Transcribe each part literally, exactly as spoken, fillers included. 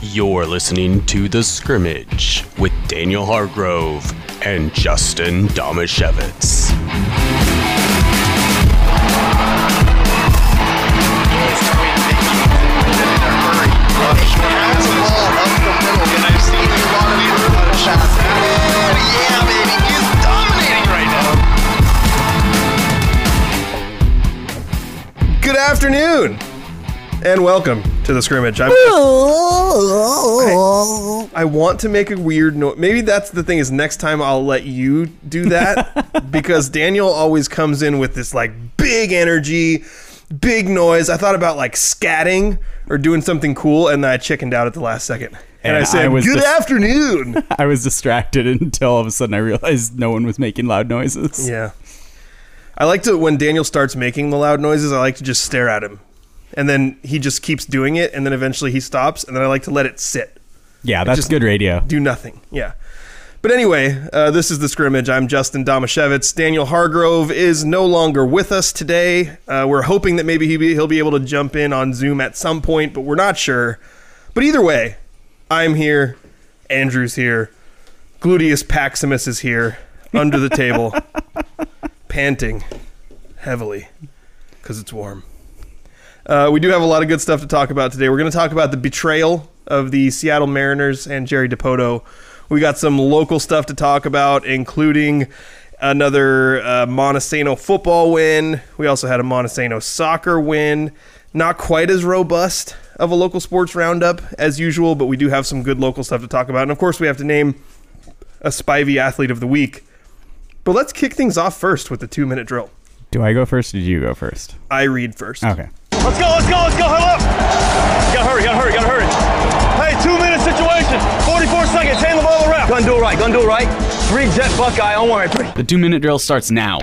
You're listening to The Scrimmage with Daniel Hargrove and Justin Domaszewicz. Good afternoon, and welcome to The Scrimmage. I'm, I, I want to make a weird noise. Maybe that's the thing, is next time I'll let you do that, because Daniel always comes in with this like big energy, big noise. I thought about like scatting or doing something cool, and then I chickened out at the last second. And, and I said, I was good dis- afternoon. I was distracted until all of a sudden I realized no one was making loud noises. Yeah. I like to, when Daniel starts making the loud noises, I like to just stare at him. And then he just keeps doing it, and then eventually he stops, and then I like to let it sit. Yeah, that's just good radio. Do nothing. Yeah. But anyway, uh, this is The Scrimmage. I'm Justin Domaszewicz. Daniel Hargrove is no longer with us today. Uh, we're hoping that maybe he'll be, he'll be able to jump in on Zoom at some point, but we're not sure. But either way, I'm here. Andrew's here. Gluteus Maximus is here, under the table, panting heavily because it's warm. Uh, we do have a lot of good stuff to talk about today. We're going to talk about the betrayal of the Seattle Mariners and Jerry DiPoto. We got some local stuff to talk about, including another uh, Montesano football win. We also had a Montesano soccer win. Not quite as robust of a local sports roundup as usual, but we do have some good local stuff to talk about. And, of course, we have to name a Spivey Athlete of the Week. But let's kick things off first with the two-minute drill. Do I go first or do you go first? I read first. Okay. Let's go, let's go, let's go, hold up. Gotta hurry, gotta hurry, gotta hurry. Hey, two-minute situation, forty-four seconds, hand the ball around. Gun do right, gun do right. Three jet Buckeye, don't worry. The two-minute drill starts now.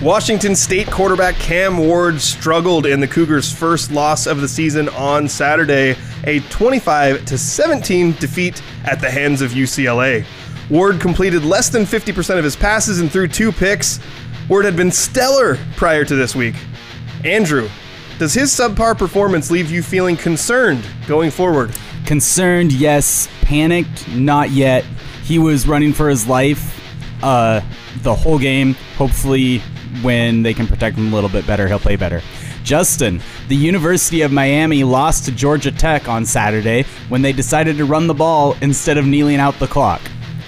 Washington State quarterback Cam Ward struggled in the Cougars' first loss of the season on Saturday, a twenty-five to seventeen defeat at the hands of U C L A. Ward completed less than fifty percent of his passes and threw two picks. Ward had been stellar prior to this week. Andrew, does his subpar performance leave you feeling concerned going forward? Concerned, yes. Panicked, not yet. He was running for his life uh, the whole game. Hopefully, when they can protect him a little bit better, he'll play better. Justin, the University of Miami lost to Georgia Tech on Saturday when they decided to run the ball instead of kneeling out the clock.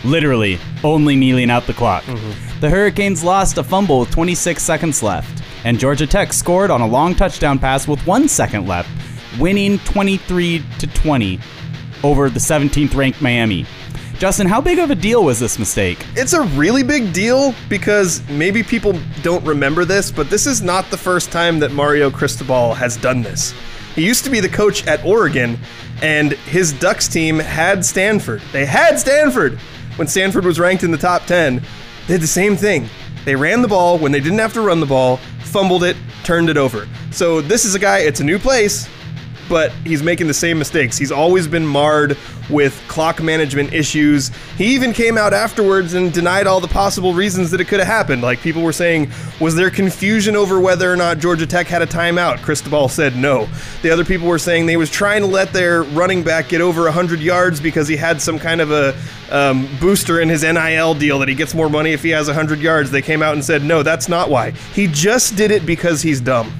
Literally, only kneeling out the clock. Mm-hmm. The Hurricanes lost a fumble with twenty-six seconds left, and Georgia Tech scored on a long touchdown pass with one second left, winning twenty-three to twenty over the seventeenth-ranked Miami. Justin, how big of a deal was this mistake? It's a really big deal because maybe people don't remember this, but this is not the first time that Mario Cristobal has done this. He used to be the coach at Oregon, and his Ducks team had Stanford. They had Stanford! When Stanford was ranked in the top ten, they did the same thing. They ran the ball when they didn't have to run the ball, fumbled it, turned it over. So this is a guy, it's a new place, but he's making the same mistakes. He's always been marred with clock management issues. He even came out afterwards and denied all the possible reasons that it could have happened. Like, people were saying, was there confusion over whether or not Georgia Tech had a timeout? Cristobal said no. The other people were saying they was trying to let their running back get over one hundred yards because he had some kind of a um, booster in his N I L deal that he gets more money if he has one hundred yards. They came out and said, no, that's not why. He just did it because he's dumb,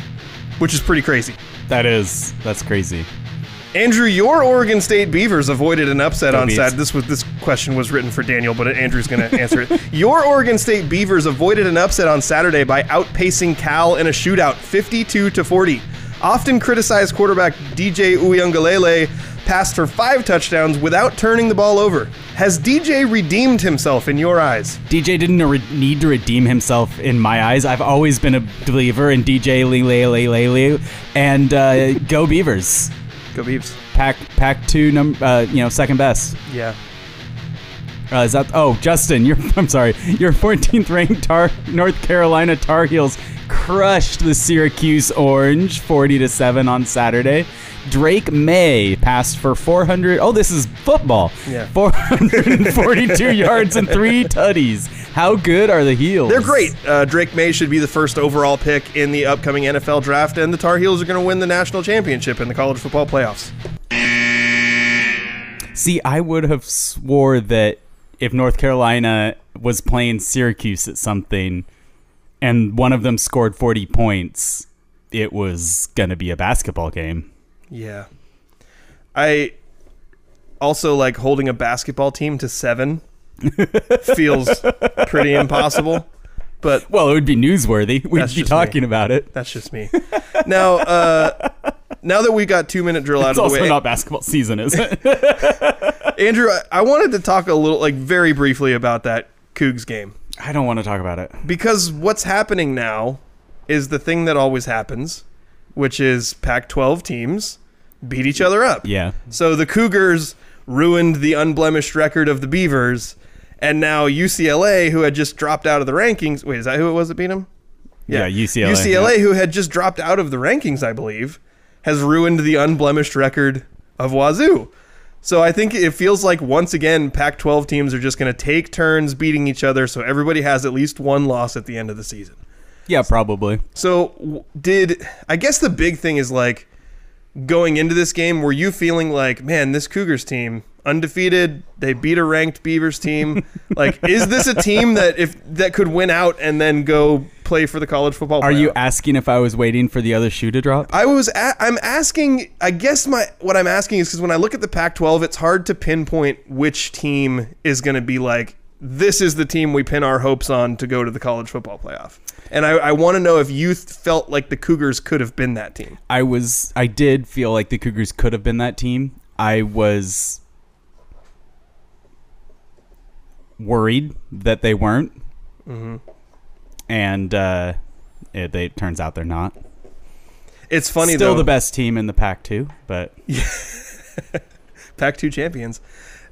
which is pretty crazy. That is. That's crazy. Andrew, your Oregon State Beavers avoided an upset Go on Saturday. This was this question was written for Daniel, but Andrew's going to answer it. Your Oregon State Beavers avoided an upset on Saturday by outpacing Cal in a shootout, fifty-two to forty. Often criticized quarterback D J Uiagalelei passed for five touchdowns without turning the ball over. Has D J redeemed himself in your eyes? D J didn't need to redeem himself in my eyes. I've always been a believer in D J Uiagalelei and uh, go Beavers. Go Beavs. Pac Pac two num uh, you know, second best. Yeah. Uh, is that oh Justin? You're I'm sorry. Your fourteenth ranked Tar North Carolina Tar Heels crushed the Syracuse Orange forty to seven on Saturday. Drake Maye passed for four hundred. Oh, this is football. Yeah. four hundred forty-two yards and three tutties. How good are the Heels? They're great. Uh, Drake Maye should be the first overall pick in the upcoming N F L draft, and the Tar Heels are going to win the national championship in the college football playoffs. See, I would have swore that if North Carolina was playing Syracuse at something and one of them scored forty points, it was going to be a basketball game. Yeah. I also, like, holding a basketball team to seven feels pretty impossible. But well, it would be newsworthy. We'd be talking me. about it. That's just me. Now, uh, now that we got two-minute drill out it's of the way. It's also not basketball season, is it? Andrew, I, I wanted to talk a little, like, very briefly about that Cougs game. I don't want to talk about it. Because what's happening now is the thing that always happens, which is Pac twelve teams beat each other up. Yeah. So the Cougars ruined the unblemished record of the Beavers. And now U C L A, who had just dropped out of the rankings... Wait, is that who it was that beat them? Yeah, yeah U C L A. U C L A, yeah. Who had just dropped out of the rankings, I believe, has ruined the unblemished record of Wazoo. So I think it feels like, once again, Pac twelve teams are just going to take turns beating each other, so everybody has at least one loss at the end of the season. Yeah, probably. So did... I guess the big thing is, like, going into this game, were you feeling like, man, this Cougars team... undefeated, they beat a ranked Beavers team. Like, is this a team that if that could win out and then go play for the college football playoff? Are you asking if I was waiting for the other shoe to drop? I was. A- I'm asking. I guess my what I'm asking is because when I look at the Pac twelve, it's hard to pinpoint which team is going to be like, this is the team we pin our hopes on to go to the college football playoff. And I, I want to know if you th- felt like the Cougars could have been that team. I was. I did feel like the Cougars could have been that team. I was. Worried that they weren't, mm-hmm. and uh, it they, turns out they're not. It's funny, still though, the best team in the Pac two, but Pac two champions.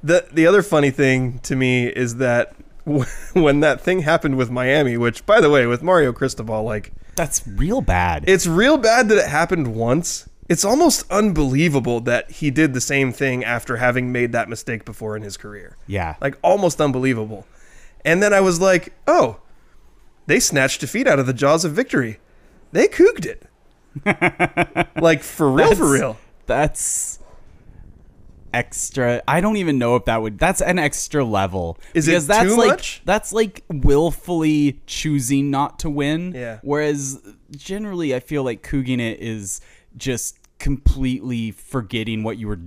The the other funny thing to me is that w- when that thing happened with Miami, which by the way, with Mario Cristobal, like that's real bad. It's real bad that it happened once. It's almost unbelievable that he did the same thing after having made that mistake before in his career. Yeah. Like, almost unbelievable. And then I was like, oh, they snatched defeat out of the jaws of victory. They couged it. Like, for real, that's, for real. That's extra. I don't even know if that would... That's an extra level. Is it that's too like, much? That's, like, willfully choosing not to win. Yeah. Whereas, generally, I feel like couging it is... just completely forgetting what you were,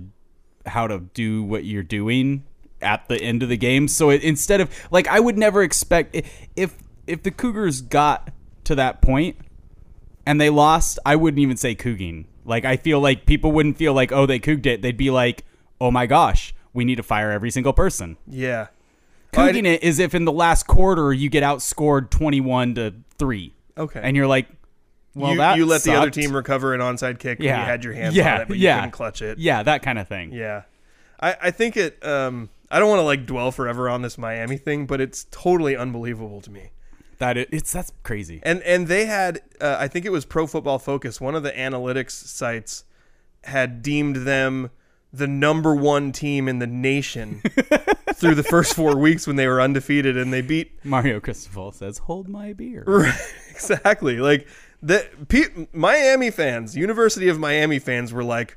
how to do what you're doing at the end of the game. So it, instead of like, I would never expect if if the Cougars got to that point and they lost, I wouldn't even say couging. Like, I feel like people wouldn't feel like, oh, they couged it. They'd be like, oh my gosh, we need to fire every single person. Yeah, couging it is if in the last quarter you get outscored twenty-one to three. Okay, and you're like. Well, you, that you let sucked. The other team recover an onside kick yeah. when you had your hands yeah. on it, but you yeah. couldn't clutch it. Yeah, that kind of thing. Yeah. I, I think it um, – I don't want to, like, dwell forever on this Miami thing, but it's totally unbelievable to me. That it, it's That's crazy. And and they had uh, – I think it was Pro Football Focus. One of the analytics sites had deemed them the number one team in the nation through the first four weeks when they were undefeated, and they beat – Mario Cristobal says, hold my beer. Right, exactly. Like – The P- Miami fans, University of Miami fans were like,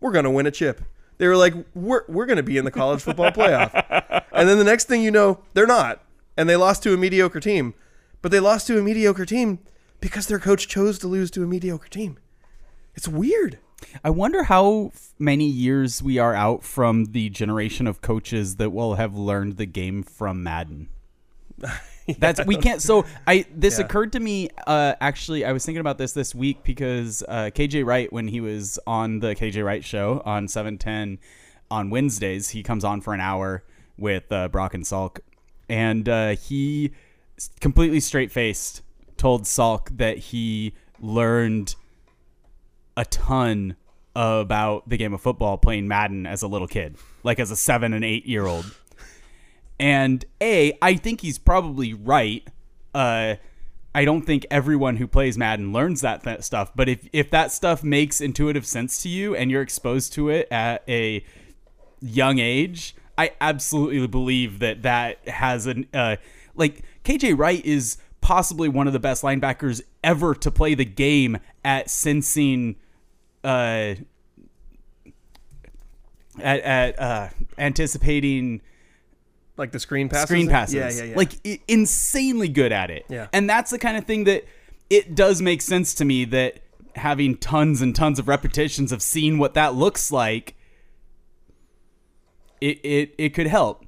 we're going to win a chip. They were like, we're we're going to be in the college football playoff. And then the next thing you know, they're not. And they lost to a mediocre team. But they lost to a mediocre team because their coach chose to lose to a mediocre team. It's weird. I wonder how many years we are out from the generation of coaches that will have learned the game from Madden. Yeah, that's we can't so I this yeah. occurred to me uh actually I was thinking about this this week because uh K J Wright, when he was on the K J Wright show on seven ten on Wednesdays, he comes on for an hour with uh Brock and Salk, and uh he completely straight-faced told Salk that he learned a ton about the game of football playing Madden as a little kid, like as a seven and eight year old. And A, I think he's probably right. Uh, I don't think everyone who plays Madden learns that th- stuff. But if, if that stuff makes intuitive sense to you and you're exposed to it at a young age, I absolutely believe that that has an... Uh, like, K J Wright is possibly one of the best linebackers ever to play the game at sensing... Uh, at, at uh, anticipating like the screen passes, screen passes, yeah, yeah, yeah. like I- insanely good at it. Yeah. And that's the kind of thing that it does make sense to me that having tons and tons of repetitions of seeing what that looks like, it, it, it could help.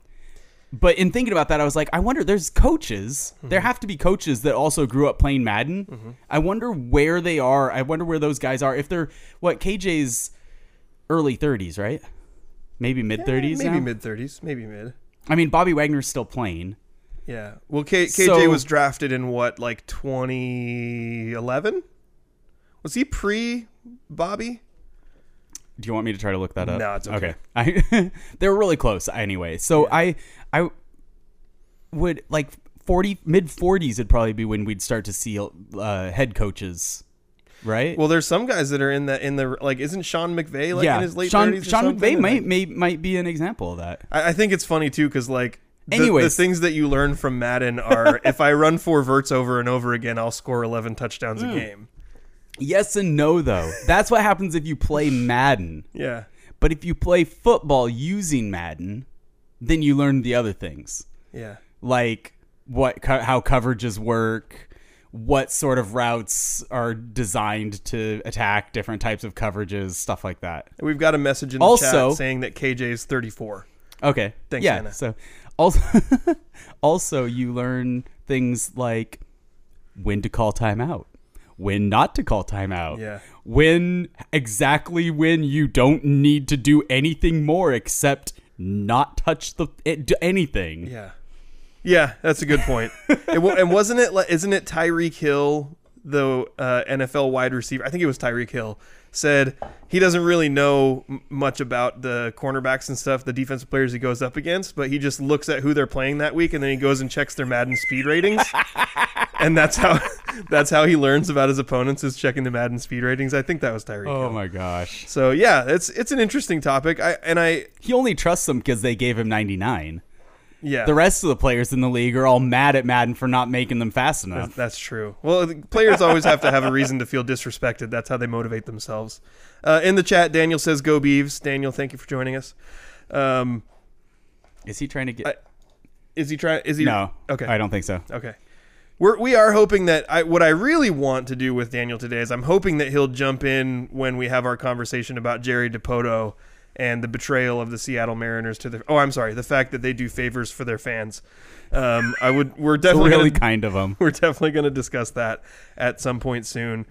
But in thinking about that, I was like, I wonder, there's coaches. Mm-hmm. There have to be coaches that also grew up playing Madden. Mm-hmm. I wonder where they are. I wonder where those guys are. If they're, what, K J's early thirties, right? Maybe mid-thirties yeah, Maybe now? mid-thirties. Maybe mid. I mean, Bobby Wagner's still playing. Yeah. Well, K- KJ so, was drafted in what, like twenty eleven? Was he pre-Bobby? Do you want me to try to look that up? No, it's okay. okay. I, they were really close anyway. So yeah. I I would like forty mid forties would probably be when we'd start to see uh, head coaches, right? Well, there's some guys that are in the in the like isn't Sean McVay like yeah. in his late Sean, thirties or Sean something? McVay might may, might be an example of that. I, I think it's funny too cuz like The, the things that you learn from Madden are if I run four verts over and over again, I'll score eleven touchdowns mm. a game. Yes and no, though. That's what happens if you play Madden. Yeah. But if you play football using Madden, then you learn the other things. Yeah. Like what, co- how coverages work, what sort of routes are designed to attack different types of coverages, stuff like that. We've got a message in the also, chat saying that K J's thirty-four. Okay. Thanks, yeah, Anna. So also, also, you learn things like when to call timeout. When not to call timeout. Yeah. When exactly when you don't need to do anything more except not touch the it, anything. Yeah. Yeah, that's a good point. it, and wasn't it isn't it Tyreek Hill, the uh, N F L wide receiver? I think it was Tyreek Hill said he doesn't really know much about the cornerbacks and stuff, the defensive players he goes up against, but he just looks at who they're playing that week and then he goes and checks their Madden speed ratings. And that's how that's how he learns about his opponents, is checking the Madden speed ratings. I think that was Tyreek. Oh, Hill. My gosh. So, yeah, it's it's an interesting topic. I and I He only trusts them because they gave him ninety-nine. Yeah. The rest of the players in the league are all mad at Madden for not making them fast enough. That's, that's true. Well, the players always have to have a reason to feel disrespected. That's how they motivate themselves. Uh, in the chat, Daniel says, go Beavs. Daniel, thank you for joining us. Um, is he trying to get... I, is he trying... Is he? No. Okay. I don't think so. Okay. We're, we are hoping that I, what I really want to do with Daniel today is I'm hoping that he'll jump in when we have our conversation about Jerry DiPoto and the betrayal of the Seattle Mariners to the oh I'm sorry the fact that they do favors for their fans. Um, I would we're definitely really gonna, kind of them. We're definitely going to discuss that at some point soon.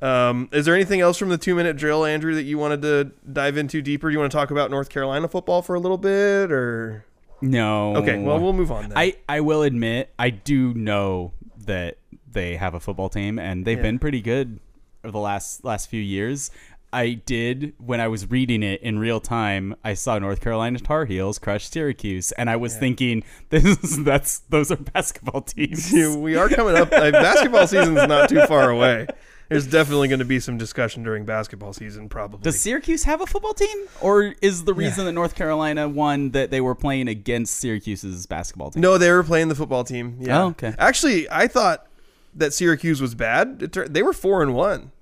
Um, is there anything else from the two minute drill, Andrew, that you wanted to dive into deeper? Do you want to talk about North Carolina football for a little bit, or no? Okay, well we'll move on then. I I will admit I do know that they have a football team and they've yeah. been pretty good over the last last few years. I did, when I was reading it in real time, I saw North Carolina Tar Heels crush Syracuse, and I was yeah. thinking, "This is, that's those are basketball teams." Yeah, we are coming up. Like, basketball season's not too far away. There's definitely going to be some discussion during basketball season, probably. Does Syracuse have a football team? Or is the reason yeah. that North Carolina won that they were playing against Syracuse's basketball team? No, they were playing the football team. Yeah. Oh, okay. Actually, I thought that Syracuse was bad. It, they were four and one,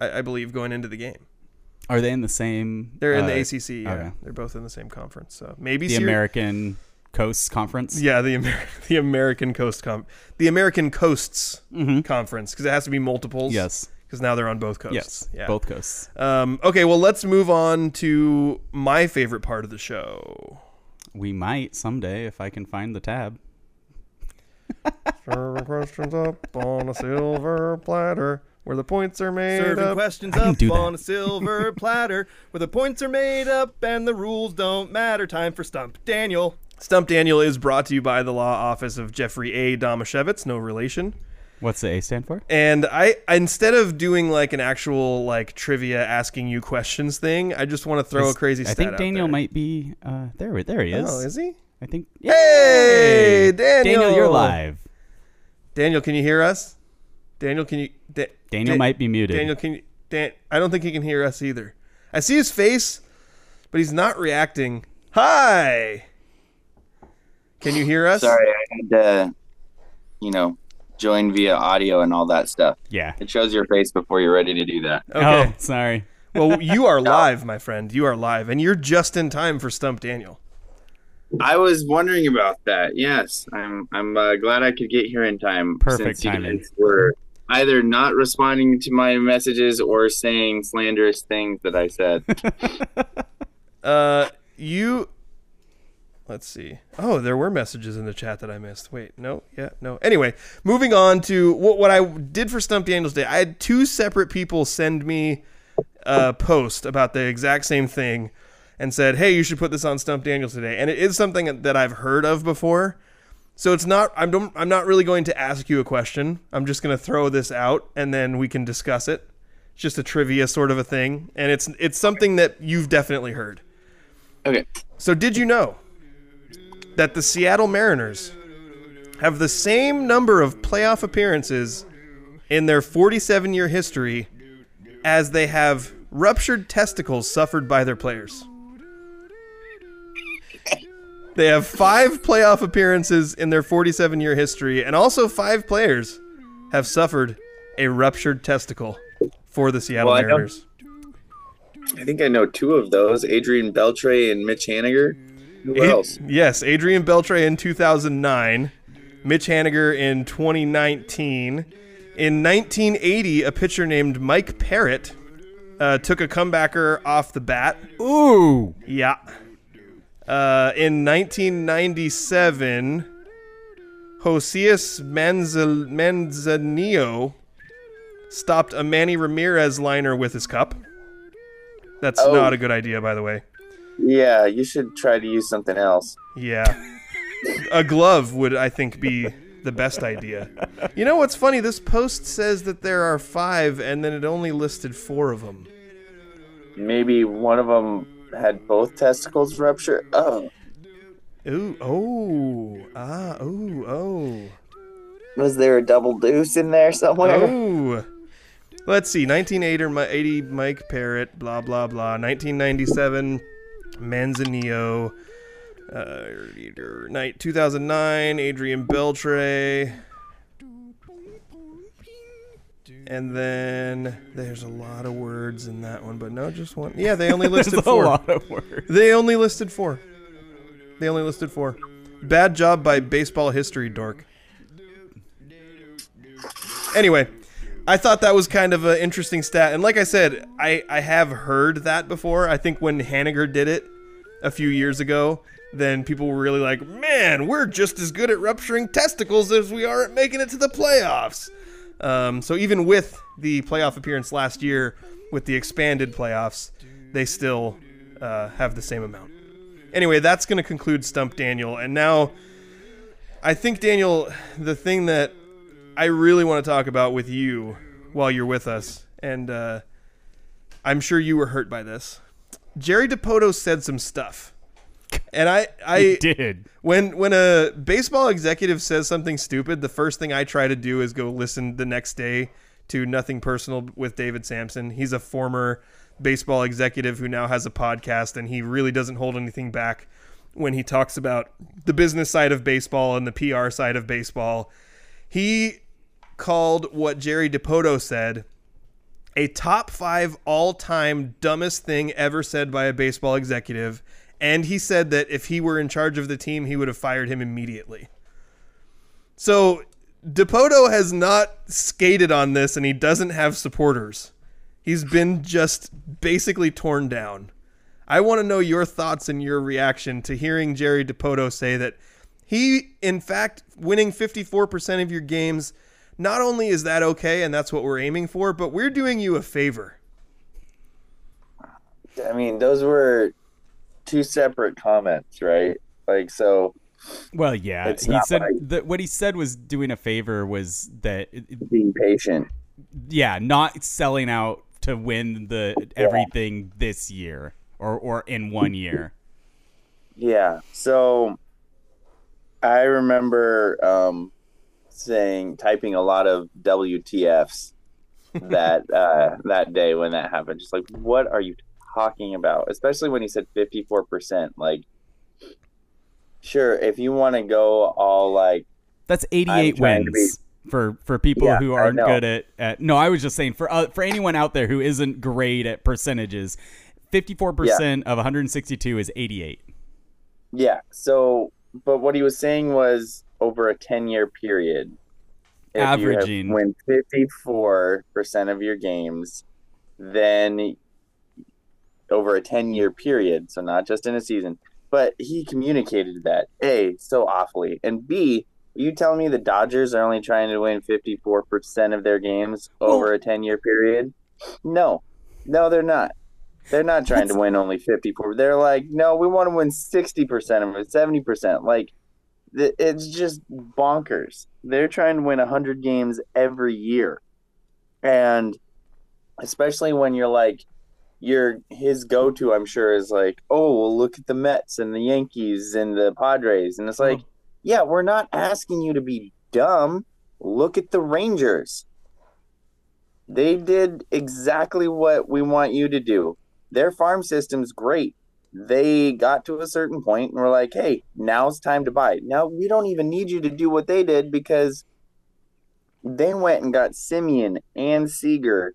I, I believe, going into the game. Are they in the same? They're in uh, the A C C. Yeah. Okay. They're both in the same conference. So maybe the Syrac- American Coast Conference. Yeah, the Amer- the American Coast Com- the American Coasts mm-hmm. Conference, because it has to be multiples. Yes, because now they're on both coasts. Yes, yeah. both coasts. Um, okay, well, let's move on to my favorite part of the show. We might someday, if I can find the tab. Serving questions up on a silver platter. Where the points are made Serving up. Serving questions up on a silver platter. Where the points are made up and the rules don't matter. Time for Stump Daniel. Stump Daniel is brought to you by the law office of Jeffrey A. Domaszewicz. No relation. What's the A stand for? And I, instead of doing like an actual like trivia asking you questions thing, I just want to throw is, a crazy I stat out I think Daniel might be, uh, there, there he is. Oh, is he? I think. Yay! Hey, Daniel. Daniel, you're live. Daniel, can you hear us? Daniel, can you... Da- Daniel da- might be muted. Daniel, can you... Dan- I don't think he can hear us either. I see his face, but he's not reacting. Hi! Can you hear us? Sorry, I had to, you know, join via audio and all that stuff. Yeah. It shows your face before you're ready to do that. Okay. Oh, sorry. Well, you are live, my friend. You are live, and you're just in time for Stump Daniel. I was wondering about that. Yes, I'm. I'm uh, glad I could get here in time. Perfect since timing. You guys were either not responding to my messages or saying slanderous things that I said. uh, you. Let's see. Oh, there were messages in the chat that I missed. Wait, no, yeah, no. Anyway, moving on to what what I did for Stump Daniels Day. I had two separate people send me a post about the exact same thing and said, hey, you should put this on Stump Daniels today. And it is something that I've heard of before. So it's not, I'm, don't, I'm not really going to ask you a question. I'm just going to throw this out and then we can discuss it. It's just a trivia sort of a thing. And it's it's something that you've definitely heard. Okay. So did you know that the Seattle Mariners have the same number of playoff appearances in their forty-seven-year history as they have ruptured testicles suffered by their players? They have five playoff appearances in their forty-seven-year history, and also five players have suffered a ruptured testicle for the Seattle well, Mariners. I, I think I know two of those, Adrian Beltre and Mitch Haniger. Who else? Ad- yes, Adrian Beltre in two thousand nine, Mitch Haniger in twenty nineteen. In nineteen eighty, a pitcher named Mike Parrott uh, took a comebacker off the bat. Ooh. Yeah. Uh, in nineteen ninety-seven, Josias Manzal- Manzanillo stopped a Manny Ramirez liner with his cup. That's oh. not a good idea, by the way. Yeah, you should try to use something else. Yeah. A glove would, I think, be the best idea. You know what's funny? This post says that there are five, and then it only listed four of them. Maybe one of them had both testicles rupture. Oh. Ooh, oh. Ah, ooh, oh. Was there a double deuce in there somewhere? Ooh. Let's see. nineteen eighty, Mike Parrott, blah, blah, blah. nineteen ninety-seven... Manzanillo, uh, two thousand nine, Adrian Beltre, and then there's a lot of words in that one, but no, just one. Yeah, they only listed there's four. A lot of words. They only listed four. They only listed four. Bad job by baseball history, dork. Anyway, I thought that was kind of an interesting stat. And like I said, I, I have heard that before. I think when Haniger did it a few years ago, then people were really like, man, we're just as good at rupturing testicles as we are at making it to the playoffs. Um, so even with the playoff appearance last year, with the expanded playoffs, they still uh, have the same amount. Anyway, that's going to conclude Stump Daniel. And now I think, Daniel, the thing that I really want to talk about with you while you're with us, and uh, I'm sure you were hurt by this. Jerry DiPoto said some stuff, and I, I it did. When when a baseball executive says something stupid, the first thing I try to do is go listen the next day to Nothing Personal with David Sampson. He's a former baseball executive who now has a podcast, and he really doesn't hold anything back when he talks about the business side of baseball and the P R side of baseball. He called what Jerry DiPoto said a top five all-time dumbest thing ever said by a baseball executive, and he said that if he were in charge of the team, he would have fired him immediately. So DiPoto has not skated on this, and he doesn't have supporters. He's been just basically torn down. I want to know your thoughts and your reaction to hearing Jerry DiPoto say that he, in fact, winning fifty-four percent of your games, not only is that okay, and that's what we're aiming for, but we're doing you a favor. I mean, those were two separate comments, right? Like, so... Well, yeah. He said like, that what he said was doing a favor was that... It, being patient. Yeah, not selling out to win the yeah. everything this year or, or in one year. Yeah, so... I remember um, saying, typing a lot of W T Fs that uh, that day when that happened. Just like, what are you talking about? Especially when he said fifty-four percent. Like, sure, if you want to go all like... That's eighty-eight wins. Be, for for people yeah, who aren't good at, at – no, I was just saying for uh, for anyone out there who isn't great at percentages, fifty-four percent yeah. of one hundred sixty-two is eighty-eight. Yeah, so – but what he was saying was over a ten-year period, if averaging. you win fifty-four percent of your games, then over a ten-year period, so not just in a season – but he communicated that, A, so awfully, and B, you tell me the Dodgers are only trying to win fifty-four percent of their games over well, a ten-year period? No. No, they're not. They're not trying to win only fifty-four. They're like, no, we want to win sixty percent of it, seventy percent. Like, th- it's just bonkers. They're trying to win one hundred games every year. And especially when you're like, Your his go-to, I'm sure, is like, oh, well, look at the Mets and the Yankees and the Padres. And it's like, oh. yeah, we're not asking you to be dumb. Look at the Rangers. They did exactly what we want you to do. Their farm system's great. They got to a certain point and were like, hey, now's time to buy. Now, we don't even need you to do what they did because they went and got Semien and Seager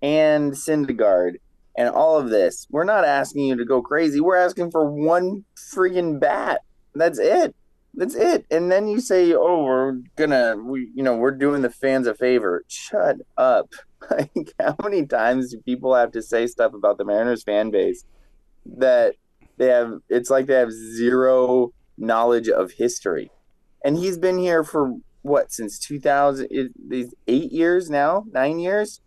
and Syndergaard and all of this. We're not asking you to go crazy. We're asking for one friggin' bat. That's it. That's it. And then you say, oh, we're gonna, we, you know, we're doing the fans a favor. Shut up. Like, how many times do people have to say stuff about the Mariners fan base that they have, it's like they have zero knowledge of history. And he's been here for what, since two thousand, these eight years now, nine years?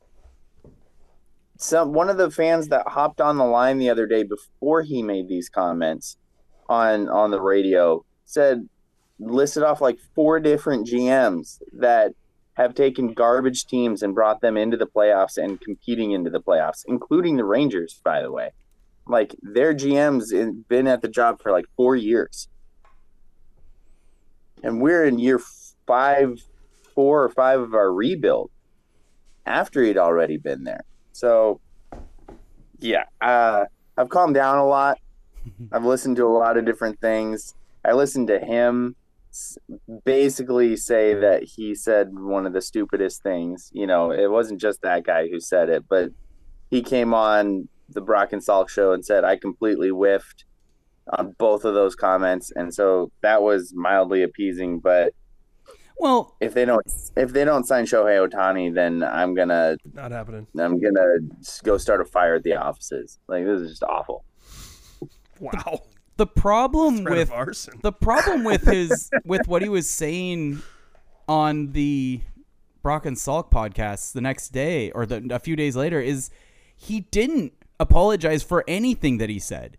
Some, one of the fans that hopped on the line the other day before he made these comments on on the radio said, listed off like four different G Ms that have taken garbage teams and brought them into the playoffs and competing into the playoffs, including the Rangers, by the way. Like, their G M's been at the job for like four years. And we're in year five, four or five of our rebuild after he'd already been there. So, yeah, uh, I've calmed down a lot. I've listened to a lot of different things. I listened to him basically say that he said one of the stupidest things. You know, it wasn't just that guy who said it, but he came on the Brock and Salk show and said, I completely whiffed on both of those comments. And so that was mildly appeasing. But Well, if they don't if they don't sign Shohei Ohtani, then I'm gonna not happening. I'm gonna go start a fire at the offices. Like, this is just awful. Wow. The, the problem with arson. the problem with his with what he was saying on the Brock and Salk podcast the next day or the, a few days later is he didn't apologize for anything that he said.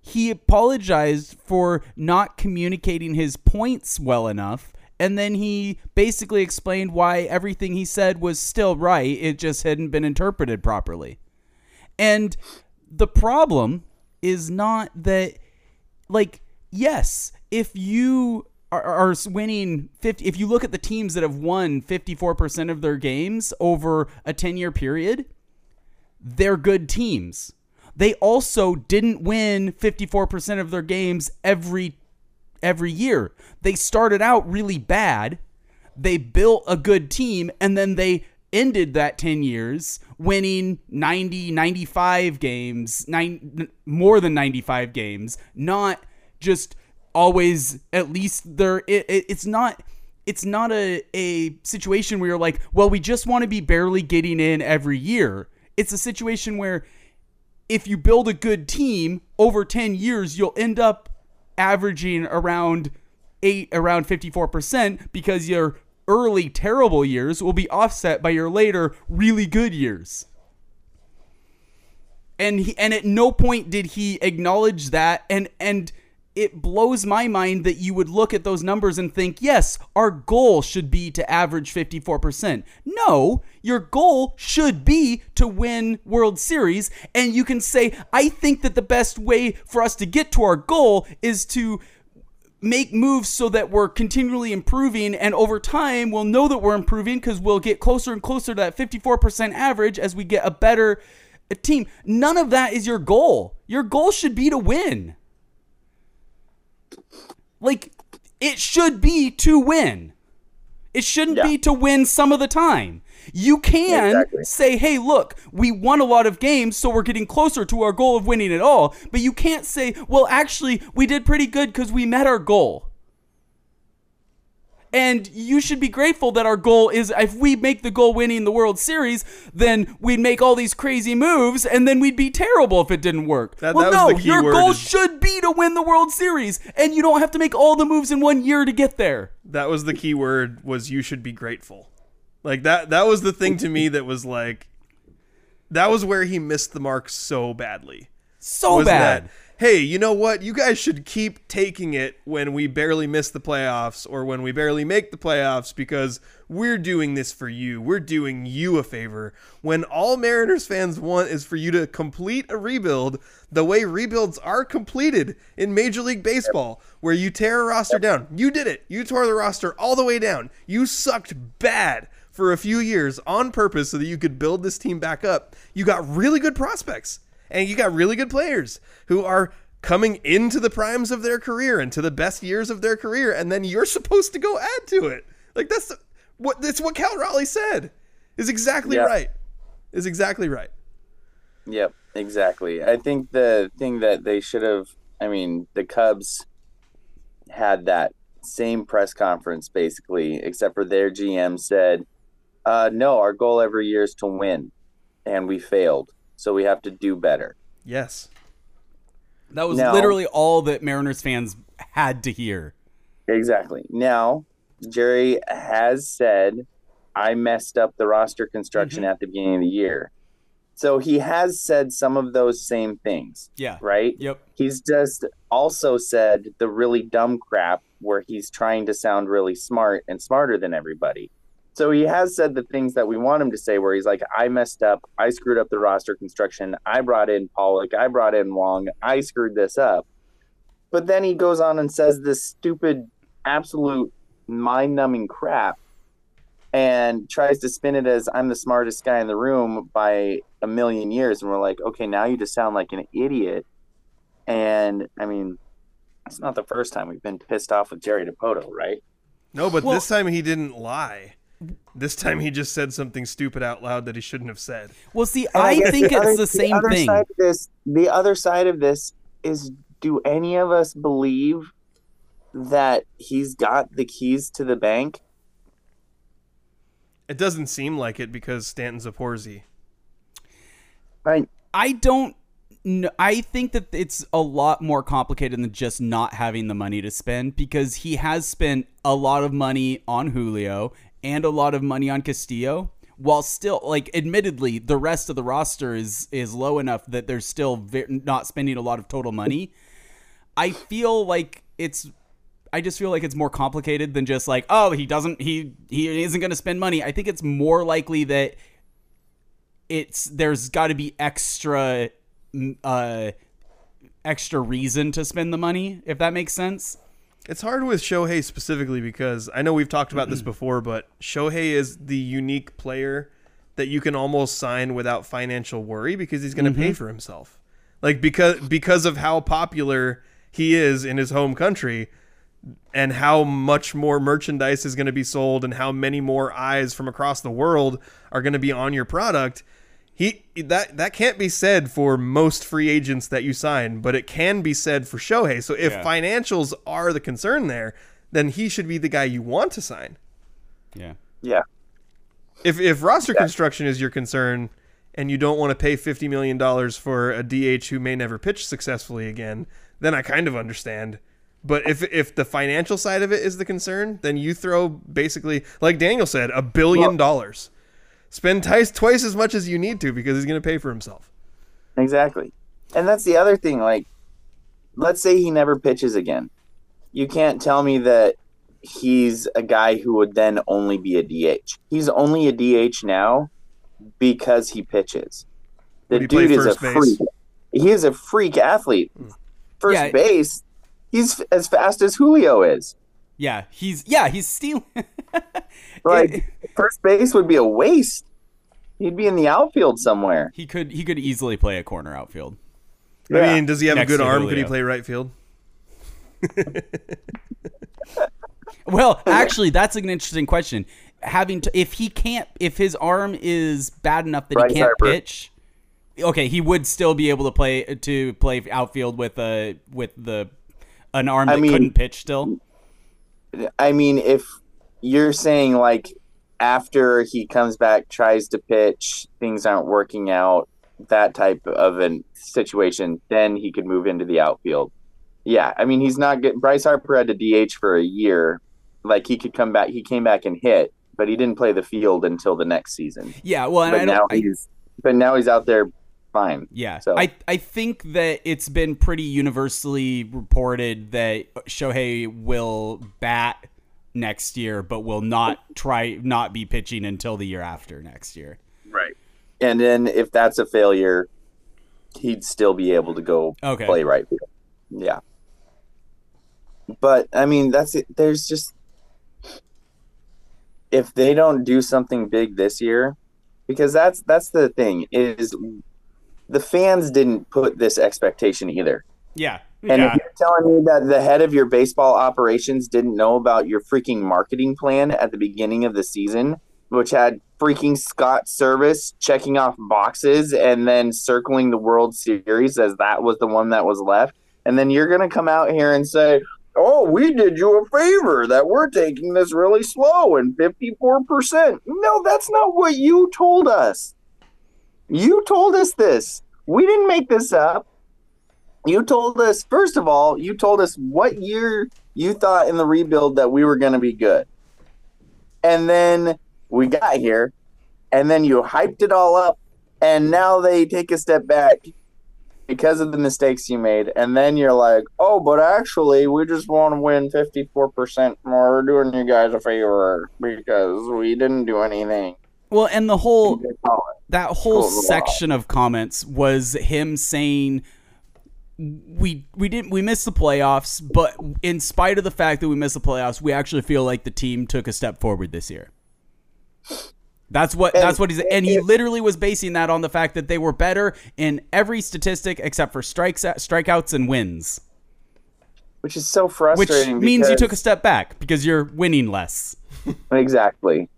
He apologized for not communicating his points well enough. And then he basically explained why everything he said was still right. It just hadn't been interpreted properly. And the problem is not that, like, yes, if you are, are winning fifty, if you look at the teams that have won fifty-four percent of their games over a ten-year period, they're good teams. They also didn't win fifty-four percent of their games every every year. They started out really bad. They built a good team, and then they ended that ten years winning ninety, ninety-five games, nine, more than ninety-five games, not just always at least they're it, it, it's not it's not a, a situation where you're like, well, we just want to be barely getting in every year. It's a situation where if you build a good team over ten years, you'll end up averaging around eight, around fifty-four percent because your early terrible years will be offset by your later really good years. And he, and at no point did he acknowledge that. And, and it blows my mind that you would look at those numbers and think, yes, our goal should be to average fifty-four percent. No, your goal should be to win World Series. And you can say, I think that the best way for us to get to our goal is to make moves so that we're continually improving. And over time, we'll know that we're improving because we'll get closer and closer to that fifty-four percent average as we get a better team. None of that is your goal. Your goal should be to win. Like, it should be to win. It shouldn't yeah. be to win some of the time. You can exactly. say, hey, look, we won a lot of games, so we're getting closer to our goal of winning it all. But you can't say, well, actually, we did pretty good because we met our goal. And you should be grateful that our goal is, if we make the goal winning the World Series, then we'd make all these crazy moves, and then we'd be terrible if it didn't work. That, well, that no, was the key your word goal is... should be to win the World Series, and you don't have to make all the moves in one year to get there. That was the key word, was you should be grateful. Like, that that was the thing to me that was like, that was where he missed the mark so badly. So was bad. That, hey, you know what? You guys should keep taking it when we barely miss the playoffs or when we barely make the playoffs, because we're doing this for you. We're doing you a favor. When all Mariners fans want is for you to complete a rebuild the way rebuilds are completed in Major League Baseball, where you tear a roster down. You did it. You tore the roster all the way down. You sucked bad for a few years on purpose so that you could build this team back up. You got really good prospects. And you got really good players who are coming into the primes of their career and to the best years of their career, and then you're supposed to go add to it. Like, that's the, what that's what Cal Raleigh said is exactly yep. right. Is exactly right. Yep, exactly. I think the thing that they should have, I mean, the Cubs had that same press conference basically, except for their G M said, uh, no, our goal every year is to win, and we failed. So we have to do better. Yes. That was now, literally all that Mariners fans had to hear. Exactly. Now, Jerry has said, I messed up the roster construction mm-hmm. at the beginning of the year. So he has said some of those same things. Yeah. Right? Yep. He's just also said the really dumb crap where he's trying to sound really smart and smarter than everybody. So he has said the things that we want him to say, where he's like, I messed up. I screwed up the roster construction. I brought in Pollock. I brought in Wong. I screwed this up. But then he goes on and says this stupid, absolute mind-numbing crap and tries to spin it as I'm the smartest guy in the room by a million years. And we're like, okay, now you just sound like an idiot. And, I mean, it's not the first time we've been pissed off with Jerry DiPoto, right? No, but well, this time he didn't lie. This time he just said something stupid out loud that he shouldn't have said. Well, see, I think it's the same thing. The other side of this is, do any of us believe that he's got the keys to the bank? It doesn't seem like it because Stanton's a Porzi. Right. I don't know. I think that it's a lot more complicated than just not having the money to spend, because he has spent a lot of money on Julio and a lot of money on Castillo, while still, like, admittedly, the rest of the roster is is low enough that they're still ve- not spending a lot of total money. I feel like it's, I just feel like it's more complicated than just like, oh, he doesn't, he he isn't going to spend money. I think it's more likely that it's there's got to be extra, uh, extra reason to spend the money, if that makes sense. It's hard with Shohei specifically because I know we've talked about this before, but Shohei is the unique player that you can almost sign without financial worry because he's going to mm-hmm. pay for himself. Like because because of how popular he is in his home country and how much more merchandise is going to be sold and how many more eyes from across the world are going to be on your product. He that that can't be said for most free agents that you sign, but it can be said for Shohei. So if yeah. financials are the concern there, then he should be the guy you want to sign. Yeah. Yeah. If if roster yeah. construction is your concern and you don't want to pay fifty million dollars for a D H who may never pitch successfully again, then I kind of understand. But if if the financial side of it is the concern, then you throw basically, like Daniel said, a billion well, dollars. Spend twice, twice as much as you need to because he's going to pay for himself. Exactly. And that's the other thing. Like, let's say he never pitches again. You can't tell me that he's a guy who would then only be a D H. He's only a D H now because he pitches. The he dude is a base. freak. He is a freak athlete. First yeah. base, he's as fast as Julio is. Yeah, he's yeah, he's stealing. Like first base would be a waste. He'd be in the outfield somewhere. He could he could easily play a corner outfield. Yeah. I mean, does he have Next a good arm? Julio. Could he play right field? Well, actually, that's an interesting question. Having to, if he can't, if his arm is bad enough that Brian he can't Harper. pitch, okay, he would still be able to play to play outfield with a with the an arm I that mean, couldn't pitch still. I mean, if you're saying like after he comes back, tries to pitch, things aren't working out, that type of a situation, then he could move into the outfield. Yeah, I mean, he's not good. Bryce Harper had to D H for a year. Like, he could come back. He came back and hit, but he didn't play the field until the next season. Yeah, well, and but I now don't, he's I, but now he's out there fine. Yeah, so I I think that it's been pretty universally reported that Shohei will bat next year, but will not try not be pitching until the year after next year. Right, and then if that's a failure, he'd still be able to go okay. play right field. Yeah. But, I mean, that's it. There's just, if they don't do something big this year, because that's that's the thing, is the fans didn't put this expectation either. Yeah. And yeah. if you're telling me that the head of your baseball operations didn't know about your freaking marketing plan at the beginning of the season, which had freaking Scott Service checking off boxes and then circling the World Series as that was the one that was left, and then you're going to come out here and say, oh, we did you a favor that we're taking this really slow and fifty-four percent. No, that's not what you told us. You told us this. We didn't make this up. You told us, first of all, you told us what year you thought in the rebuild that we were going to be good. And then we got here, and then you hyped it all up, and now they take a step back because of the mistakes you made, and then you're like, oh, but actually, we just want to win fifty-four percent more. We're doing you guys a favor because we didn't do anything. Well, and the whole that whole section of comments was him saying we we didn't we missed the playoffs, but in spite of the fact that we missed the playoffs, we actually feel like the team took a step forward this year. That's what and, that's what he's and he literally was basing that on the fact that they were better in every statistic except for strikes, strikeouts and wins, which is so frustrating. Which means you took a step back because you're winning less. Exactly,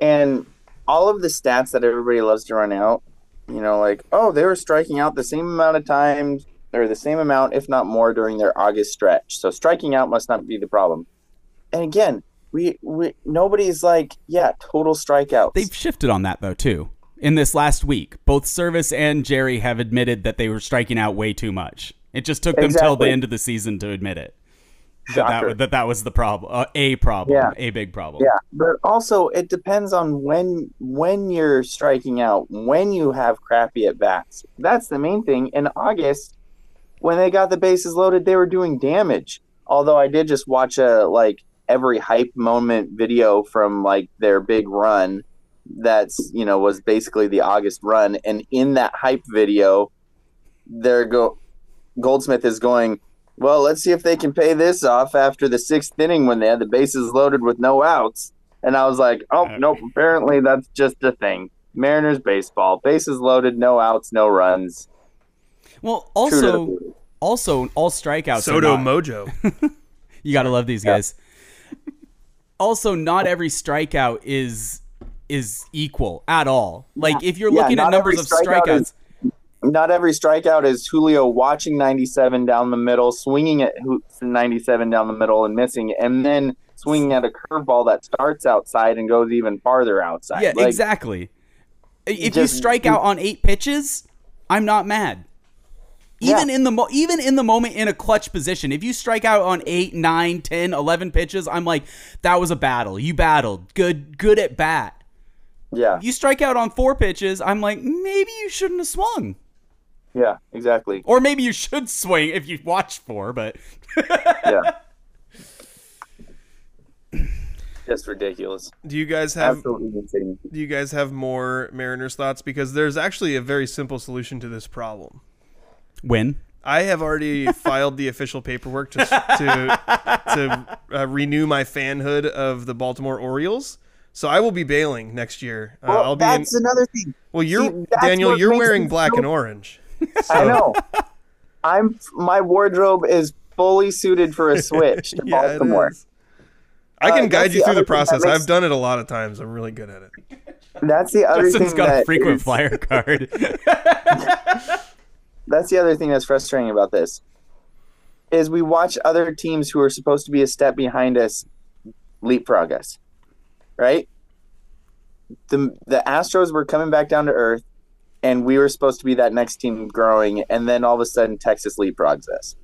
and all of the stats that everybody loves to run out, you know, like oh, they were striking out the same amount of times or the same amount, if not more, during their August stretch. So striking out must not be the problem. And again. We, we nobody's like, yeah, total strikeouts. They've shifted on that, though, too. In this last week, both Service and Jerry have admitted that they were striking out way too much. It just took them exactly. till the end of the season to admit it. That that, that that was the problem, uh, a problem, yeah. a big problem. Yeah, but also it depends on when when you're striking out, when you have crappy at-bats. That's the main thing. In August, when they got the bases loaded, they were doing damage. Although I did just watch a, like, every hype moment video from like their big run that's, you know, was basically the August run. And in that hype video, there go Goldsmith is going, well, let's see if they can pay this off after the sixth inning when they had the bases loaded with no outs. And I was like, oh, okay. Nope. Apparently that's just a thing. Mariners baseball, bases loaded, no outs, no runs. Well, also, also all strikeouts. Soto Mojo. You got to love these guys. Yeah. Also, not every strikeout is is equal at all. Like, if you're yeah, looking at numbers of strikeouts. Is, not every strikeout is Julio watching ninety-seven down the middle, swinging at ninety-seven down the middle and missing, and then swinging at a curveball that starts outside and goes even farther outside. Yeah, like, exactly. If just, you strike out on eight pitches, I'm not mad. Even yeah. in the mo- even in the moment in a clutch position, if you strike out on eight, nine, ten, eleven pitches, I'm like, that was a battle. You battled. Good good at bat. Yeah. You strike out on four pitches, I'm like, maybe you shouldn't have swung. Yeah, exactly. Or maybe you should swing if you watch four, but yeah. Just ridiculous. Do you guys have Absolutely insane. Do you guys have more Mariners thoughts? Because there's actually a very simple solution to this problem. When? I have already filed the official paperwork to to, to uh, renew my fanhood of the Baltimore Orioles, so I will be bailing next year. Uh, well, I'll be that's in, another thing. Well, you're See, Daniel. You're wearing black so- and orange. So. I know. I'm. My wardrobe is fully suited for a switch to yeah, Baltimore. I can uh, guide you through the process. Makes... I've done it a lot of times. I'm really good at it. That's the other Justin's thing. Got that a frequent is... flyer card. That's the other thing that's frustrating about this is we watch other teams who are supposed to be a step behind us leapfrog us, right? The the Astros were coming back down to earth, and we were supposed to be that next team growing, and then all of a sudden Texas leapfrogs us.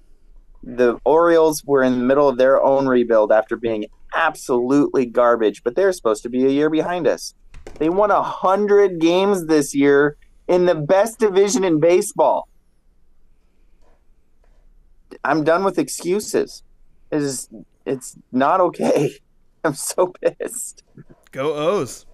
The Orioles were in the middle of their own rebuild after being absolutely garbage, but they're supposed to be a year behind us. They won one hundred games this year in the best division in baseball. I'm done with excuses. It is, it's not okay. I'm so pissed. Go O's.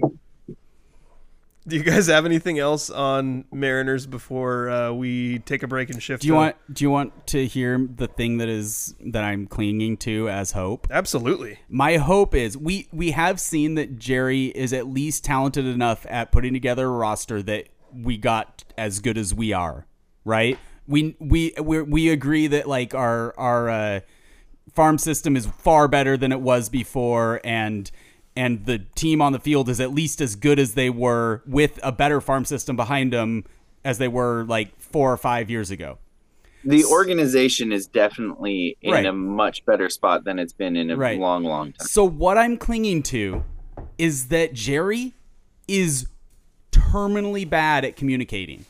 Do you guys have anything else on Mariners before uh, we take a break and shift? Do you on? want Do you want to hear the thing that is that I'm clinging to as hope? Absolutely. My hope is we we have seen that Jerry is at least talented enough at putting together a roster that we got as good as we are. Right? We we we we agree that like our our uh, farm system is far better than it was before, and. And the team on the field is at least as good as they were with a better farm system behind them as they were like four or five years ago. The organization is definitely in right. a much better spot than it's been in a right. long, long time. So what I'm clinging to is that Jerry is terminally bad at communicating.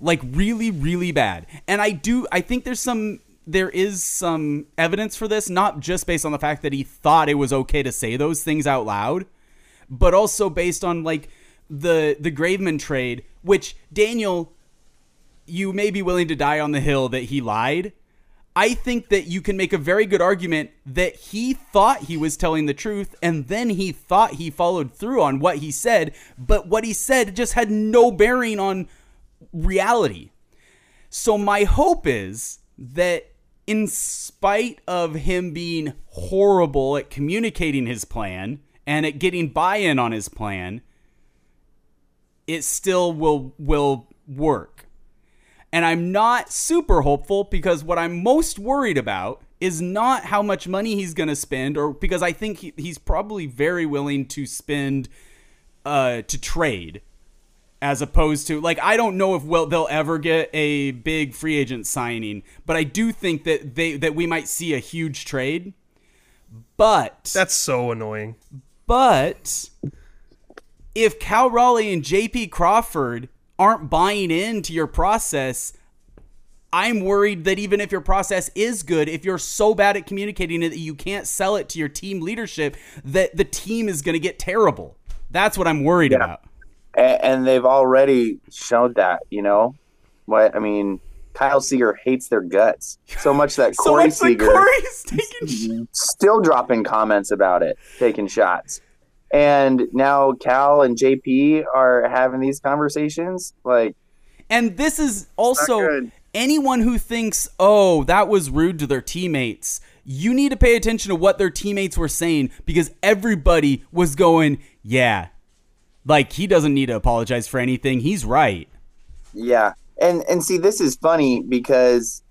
Like really, really bad. And I do, I think there's some... There is some evidence for this, not just based on the fact that he thought it was okay to say those things out loud, but also based on like the the Graveman trade, which Daniel, you may be willing to die on the hill that he lied. I think that you can make a very good argument that he thought he was telling the truth, and then he thought he followed through on what he said, but what he said just had no bearing on reality. So my hope is that in spite of him being horrible at communicating his plan and at getting buy-in on his plan, it still will will work. And I'm not super hopeful because what I'm most worried about is not how much money he's going to spend, or because I think he, he's probably very willing to spend uh, to trade as opposed to, like, I don't know if we'll, they'll ever get a big free agent signing, but I do think that they that we might see a huge trade. But that's so annoying. But if Cal Raleigh and J P Crawford aren't buying into your process, I'm worried that even if your process is good, if you're so bad at communicating it that you can't sell it to your team leadership, that the team is going to get terrible. That's what I'm worried yeah. about. And they've already showed that, you know. What I mean, Kyle Seager hates their guts so much that so Corey much Seager that Corey's taking sh- still dropping comments about it, taking shots. And now Cal and J P are having these conversations, like. And this is also anyone who thinks, "Oh, that was rude to their teammates." You need to pay attention to what their teammates were saying, because everybody was going, "Yeah." Like, he doesn't need to apologize for anything. He's right. Yeah. And and see, this is funny because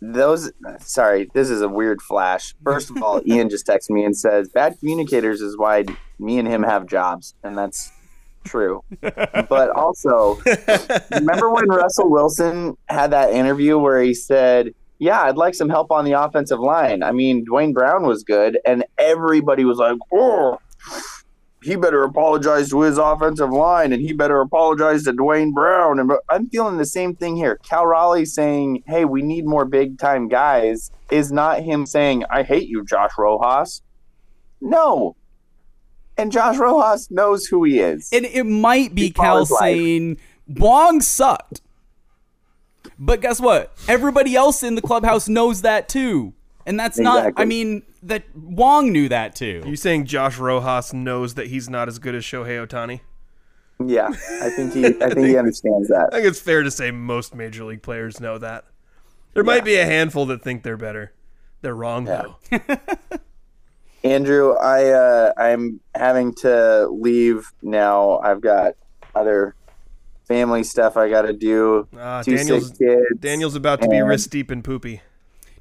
those – sorry, this is a weird flash. First of all, Ian just texted me and says, bad communicators is why me and him have jobs. And that's true. But also, remember when Russell Wilson had that interview where he said, yeah, I'd like some help on the offensive line. I mean, Dwayne Brown was good, and everybody was like, oh. He better apologize to his offensive line, and he better apologize to Dwayne Brown. And I'm feeling the same thing here. Cal Raleigh saying, hey, we need more big-time guys is not him saying, I hate you, Josh Rojas. No. And Josh Rojas knows who he is. And it might be Cal saying, Wong sucked. But guess what? Everybody else in the clubhouse knows that too. And that's exactly. not, I mean, that Wong knew that too. You saying Josh Rojas knows that he's not as good as Shohei Ohtani? Yeah, I think he, I think, I think he understands that. I think it's fair to say most major league players know that. There yeah. might be a handful that think they're better. They're wrong yeah. though. Andrew, I, uh, I'm having to leave now. I've got other family stuff I got to do. Uh, Two Daniel's, sick kids. Daniel's about to and... be wrist deep and poopy.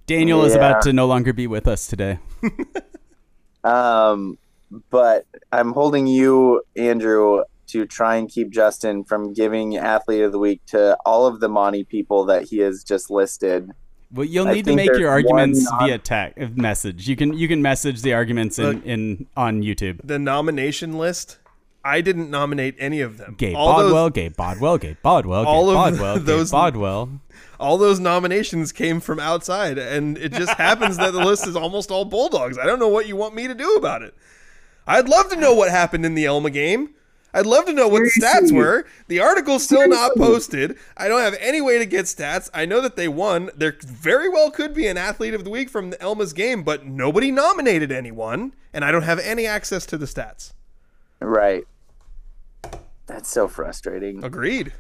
Daniel yeah. is about to no longer be with us today. um, but I'm holding you, Andrew, to try and keep Justin from giving Athlete of the Week to all of the Monty people that he has just listed. Well, you'll need to make your arguments nom- via text message. You can you can message the arguments in, Look, in on YouTube. The nomination list, I didn't nominate any of them. Gabe all Bodwell, those, Gabe Bodwell, Gabe Bodwell, Gabe all Bodwell, of those, Gabe Bodwell. All those nominations came from outside, and it just happens that the list is almost all Bulldogs. I don't know what you want me to do about it. I'd love to know what happened in the Elma game. I'd love to know what the stats were. The article's still not posted. I don't have any way to get stats. I know that they won. There very well could be an Athlete of the Week from the Elma's game, but nobody nominated anyone, and I don't have any access to the stats. Right. That's so frustrating. Agreed.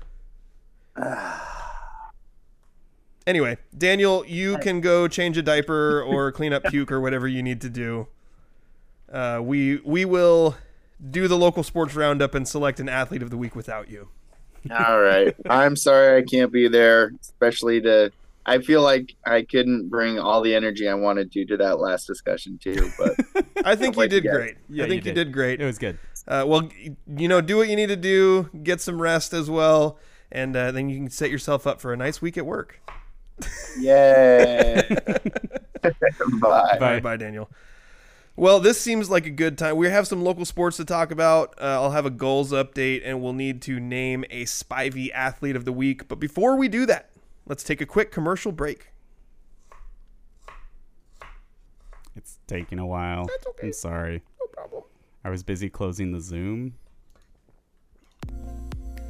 Anyway, Daniel, you can go change a diaper or clean up puke or whatever you need to do. Uh, we we will... do the local sports roundup and select an Athlete of the Week without you. All right. I'm sorry I can't be there, especially to – I feel like I couldn't bring all the energy I wanted to to that last discussion too. But I think you did great. Yeah, I think you did. you did great. It was good. Uh, well, you know, do what you need to do. Get some rest as well. And uh, then you can set yourself up for a nice week at work. Yay. Bye. Bye, bye, Daniel. Well, this seems like a good time. We have some local sports to talk about. Uh, I'll have a goals update, and we'll need to name a Spivey Athlete of the Week. But before we do that, let's take a quick commercial break. It's taking a while. That's okay. I'm sorry. No problem. I was busy closing the Zoom.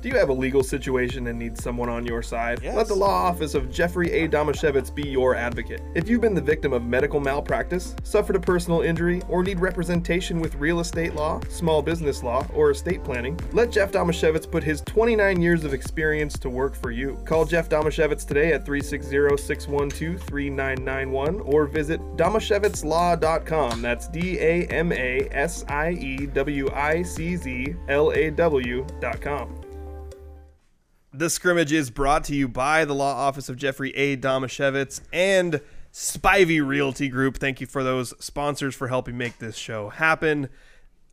Do you have a legal situation and need someone on your side? Yes. Let the law office of Jeffrey A. Domaszewicz be your advocate. If you've been the victim of medical malpractice, suffered a personal injury, or need representation with real estate law, small business law, or estate planning, let Jeff Domaszewicz put his twenty-nine years of experience to work for you. Call Jeff Domaszewicz today at three six zero, six one two, three nine nine one or visit domaszewicz law dot com. That's D A M A S I E W I C Z L A W dot com. The Scrimmage is brought to you by the law office of Jeffrey A. Domaszewicz and Spivey Realty Group. Thank you for those sponsors for helping make this show happen.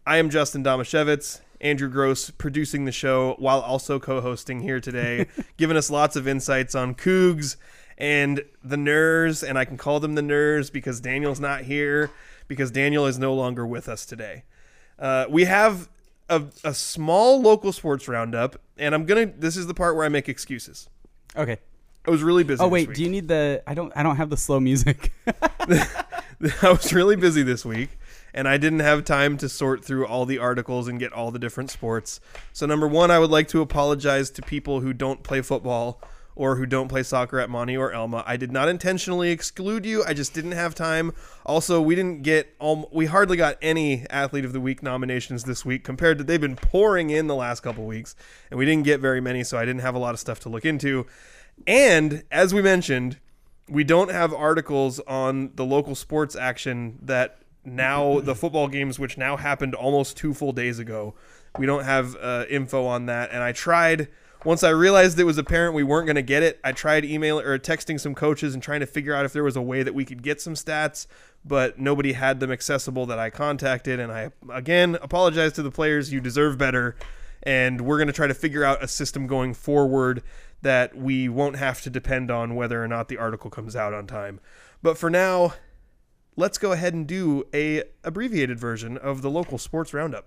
I am Justin Domaszewicz, Andrew Gross producing the show while also co-hosting here today, giving us lots of insights on Cougs and the Nerds, and I can call them the Nerds because Daniel's not here, because Daniel is no longer with us today. Uh, we have... A, a small local sports roundup, and I'm gonna. This is the part where I make excuses. Okay, I was really busy. Oh wait, this week. Do you need the? I don't. I don't have the slow music. I was really busy this week, and I didn't have time to sort through all the articles and get all the different sports. So number one, I would like to apologize to people who don't play football or who don't play soccer at Monty or Elma. I did not intentionally exclude you. I just didn't have time. Also, we didn't get um, we hardly got any Athlete of the Week nominations this week compared to they've been pouring in the last couple weeks, and we didn't get very many, so I didn't have a lot of stuff to look into. And as we mentioned, we don't have articles on the local sports action that now the football games, which now happened almost two full days ago. We don't have uh, info on that, and I tried... Once I realized it was apparent we weren't going to get it, I tried emailing or texting some coaches and trying to figure out if there was a way that we could get some stats, but nobody had them accessible that I contacted. And I, again, apologize to the players. You deserve better. And we're going to try to figure out a system going forward that we won't have to depend on whether or not the article comes out on time. But for now, let's go ahead and do a abbreviated version of the local sports roundup.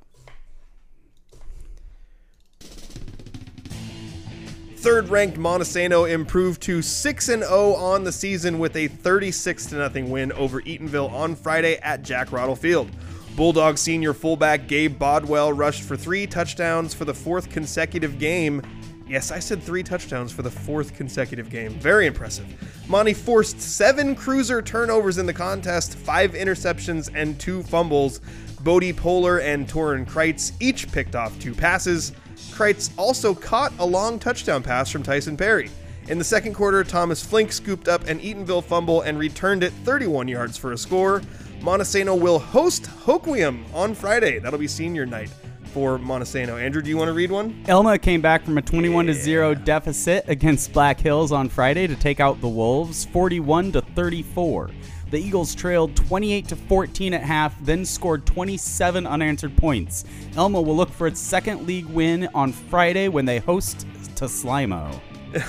Third-ranked Montesano improved to six and oh on the season with a thirty-six to nothing win over Eatonville on Friday at Jack Rottle Field. Bulldog senior fullback Gabe Bodwell rushed for three touchdowns for the fourth consecutive game. Yes, I said three touchdowns for the fourth consecutive game. Very impressive. Monty forced seven cruiser turnovers in the contest, five interceptions, and two fumbles. Bodie Poehler and Torin Kreitz each picked off two passes. Kreitz also caught a long touchdown pass from Tyson Perry. In the second quarter, Thomas Flink scooped up an Eatonville fumble and returned it thirty-one yards for a score. Montesano will host Hoquiam on Friday. That'll be senior night. for Montesano. Andrew, do you want to read one? Elma came back from a twenty-one to zero deficit against Black Hills on Friday to take out the Wolves forty-one to thirty-four. The Eagles trailed twenty-eight to fourteen at half, then scored twenty-seven unanswered points. Elma will look for its second league win on Friday when they host Toslimo.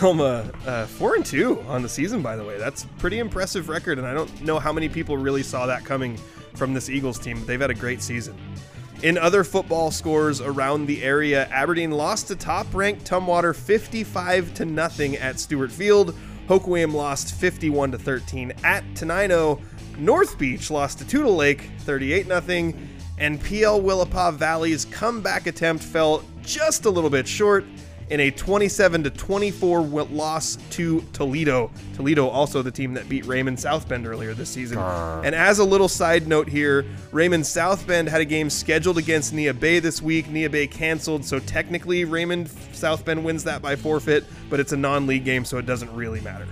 Elma, uh, four and two on the season, by the way. That's a pretty impressive record, and I don't know how many people really saw that coming from this Eagles team, but they've had a great season. In other football scores around the area, Aberdeen lost to top-ranked Tumwater fifty-five to nothing at Stewart Field. Hoquiam lost fifty-one to thirteen at Tenino. North Beach lost to Tootle Lake thirty-eight to nothing, and P L Willapa Valley's comeback attempt fell just a little bit short in a twenty-seven to twenty-four loss to Toledo. Toledo, also the team that beat Raymond South Bend earlier this season. Uh. And as a little side note here, Raymond South Bend had a game scheduled against Nia Bay this week. Nia Bay canceled, so technically Raymond South Bend wins that by forfeit, but it's a non-league game, so it doesn't really matter.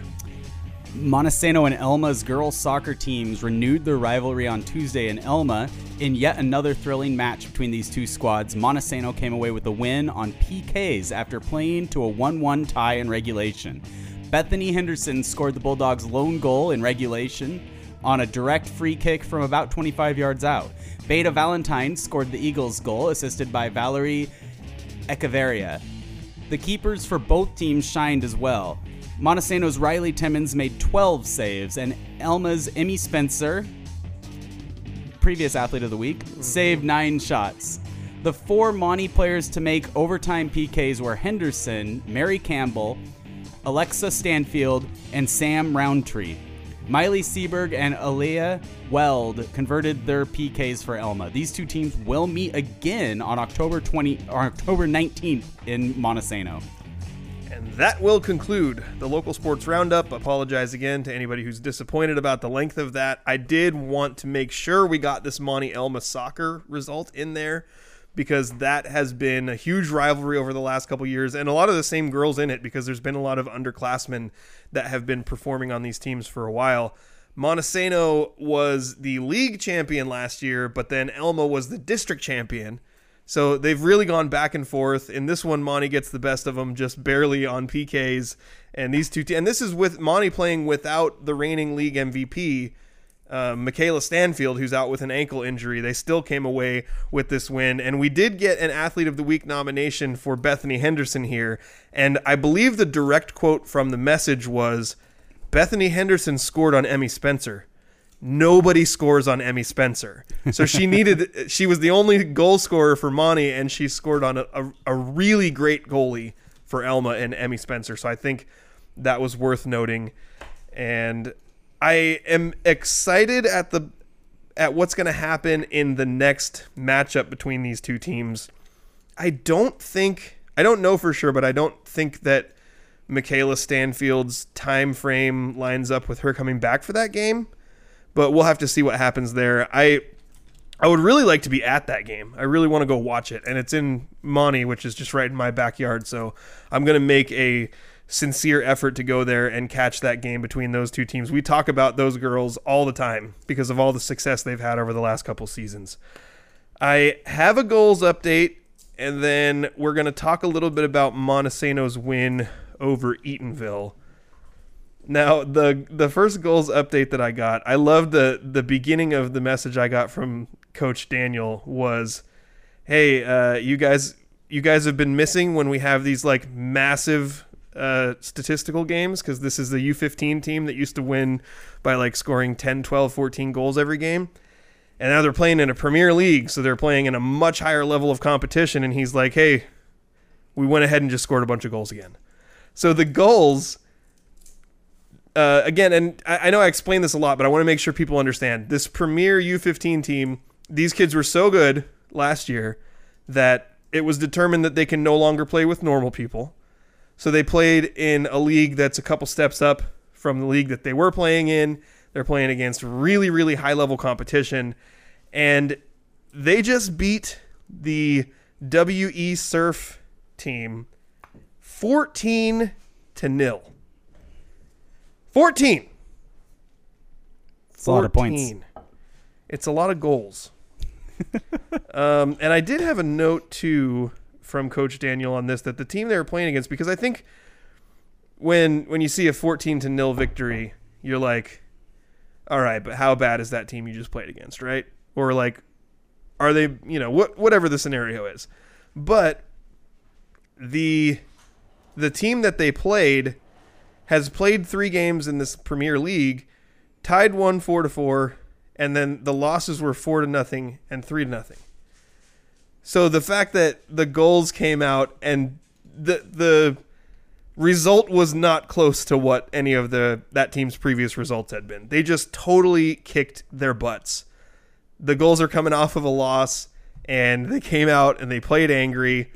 Montesano and Elma's girls soccer teams renewed their rivalry on Tuesday in Elma in yet another thrilling match between these two squads. Montesano came away with a win on P Ks after playing to a one one tie in regulation. Bethany Henderson scored the Bulldogs' lone goal in regulation on a direct free kick from about twenty-five yards out. Beta Valentine scored the Eagles' goal, assisted by Valerie Echeverria. The keepers for both teams shined as well. Montesano's Riley Timmons made twelve saves, and Elma's Emmy Spencer, previous athlete of the week, mm-hmm. saved nine shots. The four Monty players to make overtime P Ks were Henderson, Mary Campbell, Alexa Stanfield, and Sam Roundtree. Miley Seberg and Aaliyah Weld converted their P Ks for Elma. These two teams will meet again on October twentieth or October nineteenth in Montesano. And that will conclude the local sports roundup. Apologize again to anybody who's disappointed about the length of that. I did want to make sure we got this Monte Elma soccer result in there, because that has been a huge rivalry over the last couple years, and a lot of the same girls in it, because there's been a lot of underclassmen that have been performing on these teams for a while. Montesano was the league champion last year, but then Elma was the district champion. So they've really gone back and forth. In this one, Monty gets the best of them just barely on P Ks. And these two, te- and this is with Monty playing without the reigning league M V P, uh, Michaela Stanfield, who's out with an ankle injury. They still came away with this win. And we did get an Athlete of the Week nomination for Bethany Henderson here. And I believe the direct quote from the message was, "Bethany Henderson scored on Emmy Spencer. Nobody scores on Emmy Spencer." So she needed, she was the only goal scorer for Monty, and she scored on a, a, a really great goalie for Elma and Emmy Spencer. So I think that was worth noting. And I am excited at the, at what's going to happen in the next matchup between these two teams. I don't think, I don't know for sure, but I don't think that Michaela Stanfield's time frame lines up with her coming back for that game. But we'll have to see what happens there. I I would really like to be at that game. I really want to go watch it. And it's in Monty, which is just right in my backyard. So I'm going to make a sincere effort to go there and catch that game between those two teams. We talk about those girls all the time because of all the success they've had over the last couple seasons. I have a goals update, and then we're going to talk a little bit about Montesano's win over Eatonville. Now, the the first goals update that I got, I loved the, the beginning of the message I got from Coach Daniel was, hey, uh, you guys you guys have been missing when we have these like massive uh, statistical games, because this is the U fifteen team that used to win by like scoring ten, twelve, fourteen goals every game. And now they're playing in a Premier League, so they're playing in a much higher level of competition. And he's like, hey, we went ahead and just scored a bunch of goals again. So the goals... Uh, again, and I, I know I explain this a lot, but I want to make sure people understand. This Premier U fifteen team, these kids were so good last year that it was determined that they can no longer play with normal people. So they played in a league that's a couple steps up from the league that they were playing in. They're playing against really, really high-level competition. And they just beat the W E Surf team fourteen to nil. fourteen. It's a lot of points. It's a lot of goals. um, and I did have a note, too, from Coach Daniel on this, that the team they were playing against, because I think when when you see a fourteen to nil victory, you're like, all right, but how bad is that team you just played against, right? Or like, are they, you know, what whatever the scenario is. But the the team that they played has played three games in this Premier League, tied one four to four, and then the losses were four to nothing and three to nothing. So the fact that the goals came out and the the result was not close to what any of the that team's previous results had been. They just totally kicked their butts. The goals are coming off of a loss, and they came out and they played angry.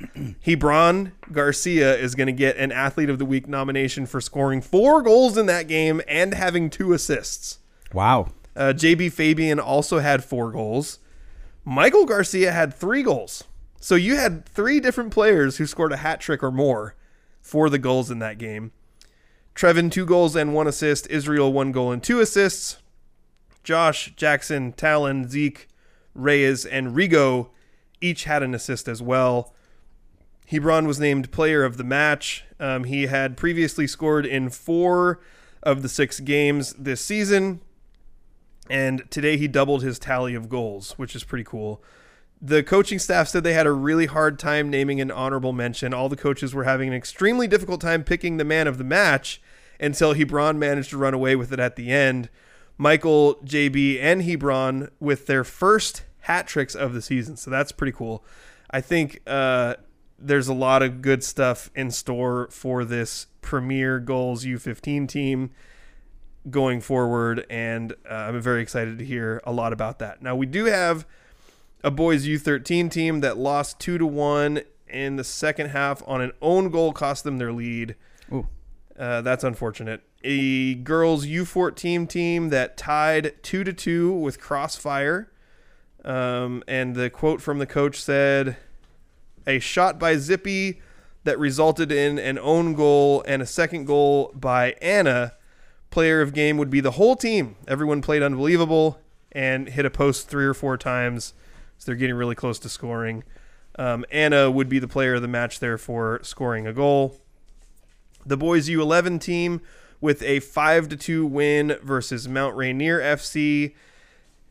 Hebron Garcia is going to get an Athlete of the Week nomination for scoring four goals in that game and having two assists. Wow. Uh, J B Fabian also had four goals. Michael Garcia had three goals. So you had three different players who scored a hat trick or more for the goals in that game. Trevin, two goals and one assist. Israel, one goal and two assists. Josh, Jackson, Talon, Zeke, Reyes, and Rigo each had an assist as well. Hebron was named player of the match. Um, he had previously scored in four of the six games this season, and today he doubled his tally of goals, which is pretty cool. The coaching staff said they had a really hard time naming an honorable mention. All the coaches were having an extremely difficult time picking the man of the match until Hebron managed to run away with it at the end. Michael, J B, and Hebron with their first hat tricks of the season. So that's pretty cool. I think uh, there's a lot of good stuff in store for this Premier Goals U fifteen team going forward, and uh, I'm very excited to hear a lot about that. Now, we do have a boys U thirteen team that lost two to one in the second half on an own goal, cost them their lead. Ooh. Uh, that's unfortunate. A girls U fourteen team that tied two to two with Crossfire. Um, and the quote from the coach said, "A shot by Zippy that resulted in an own goal and a second goal by Anna. Player of game would be the whole team. Everyone played unbelievable and hit a post three or four times. So they're getting really close to scoring. Um, Anna would be the player of the match there for scoring a goal." The boys U eleven team with a five to two win versus Mount Rainier F C.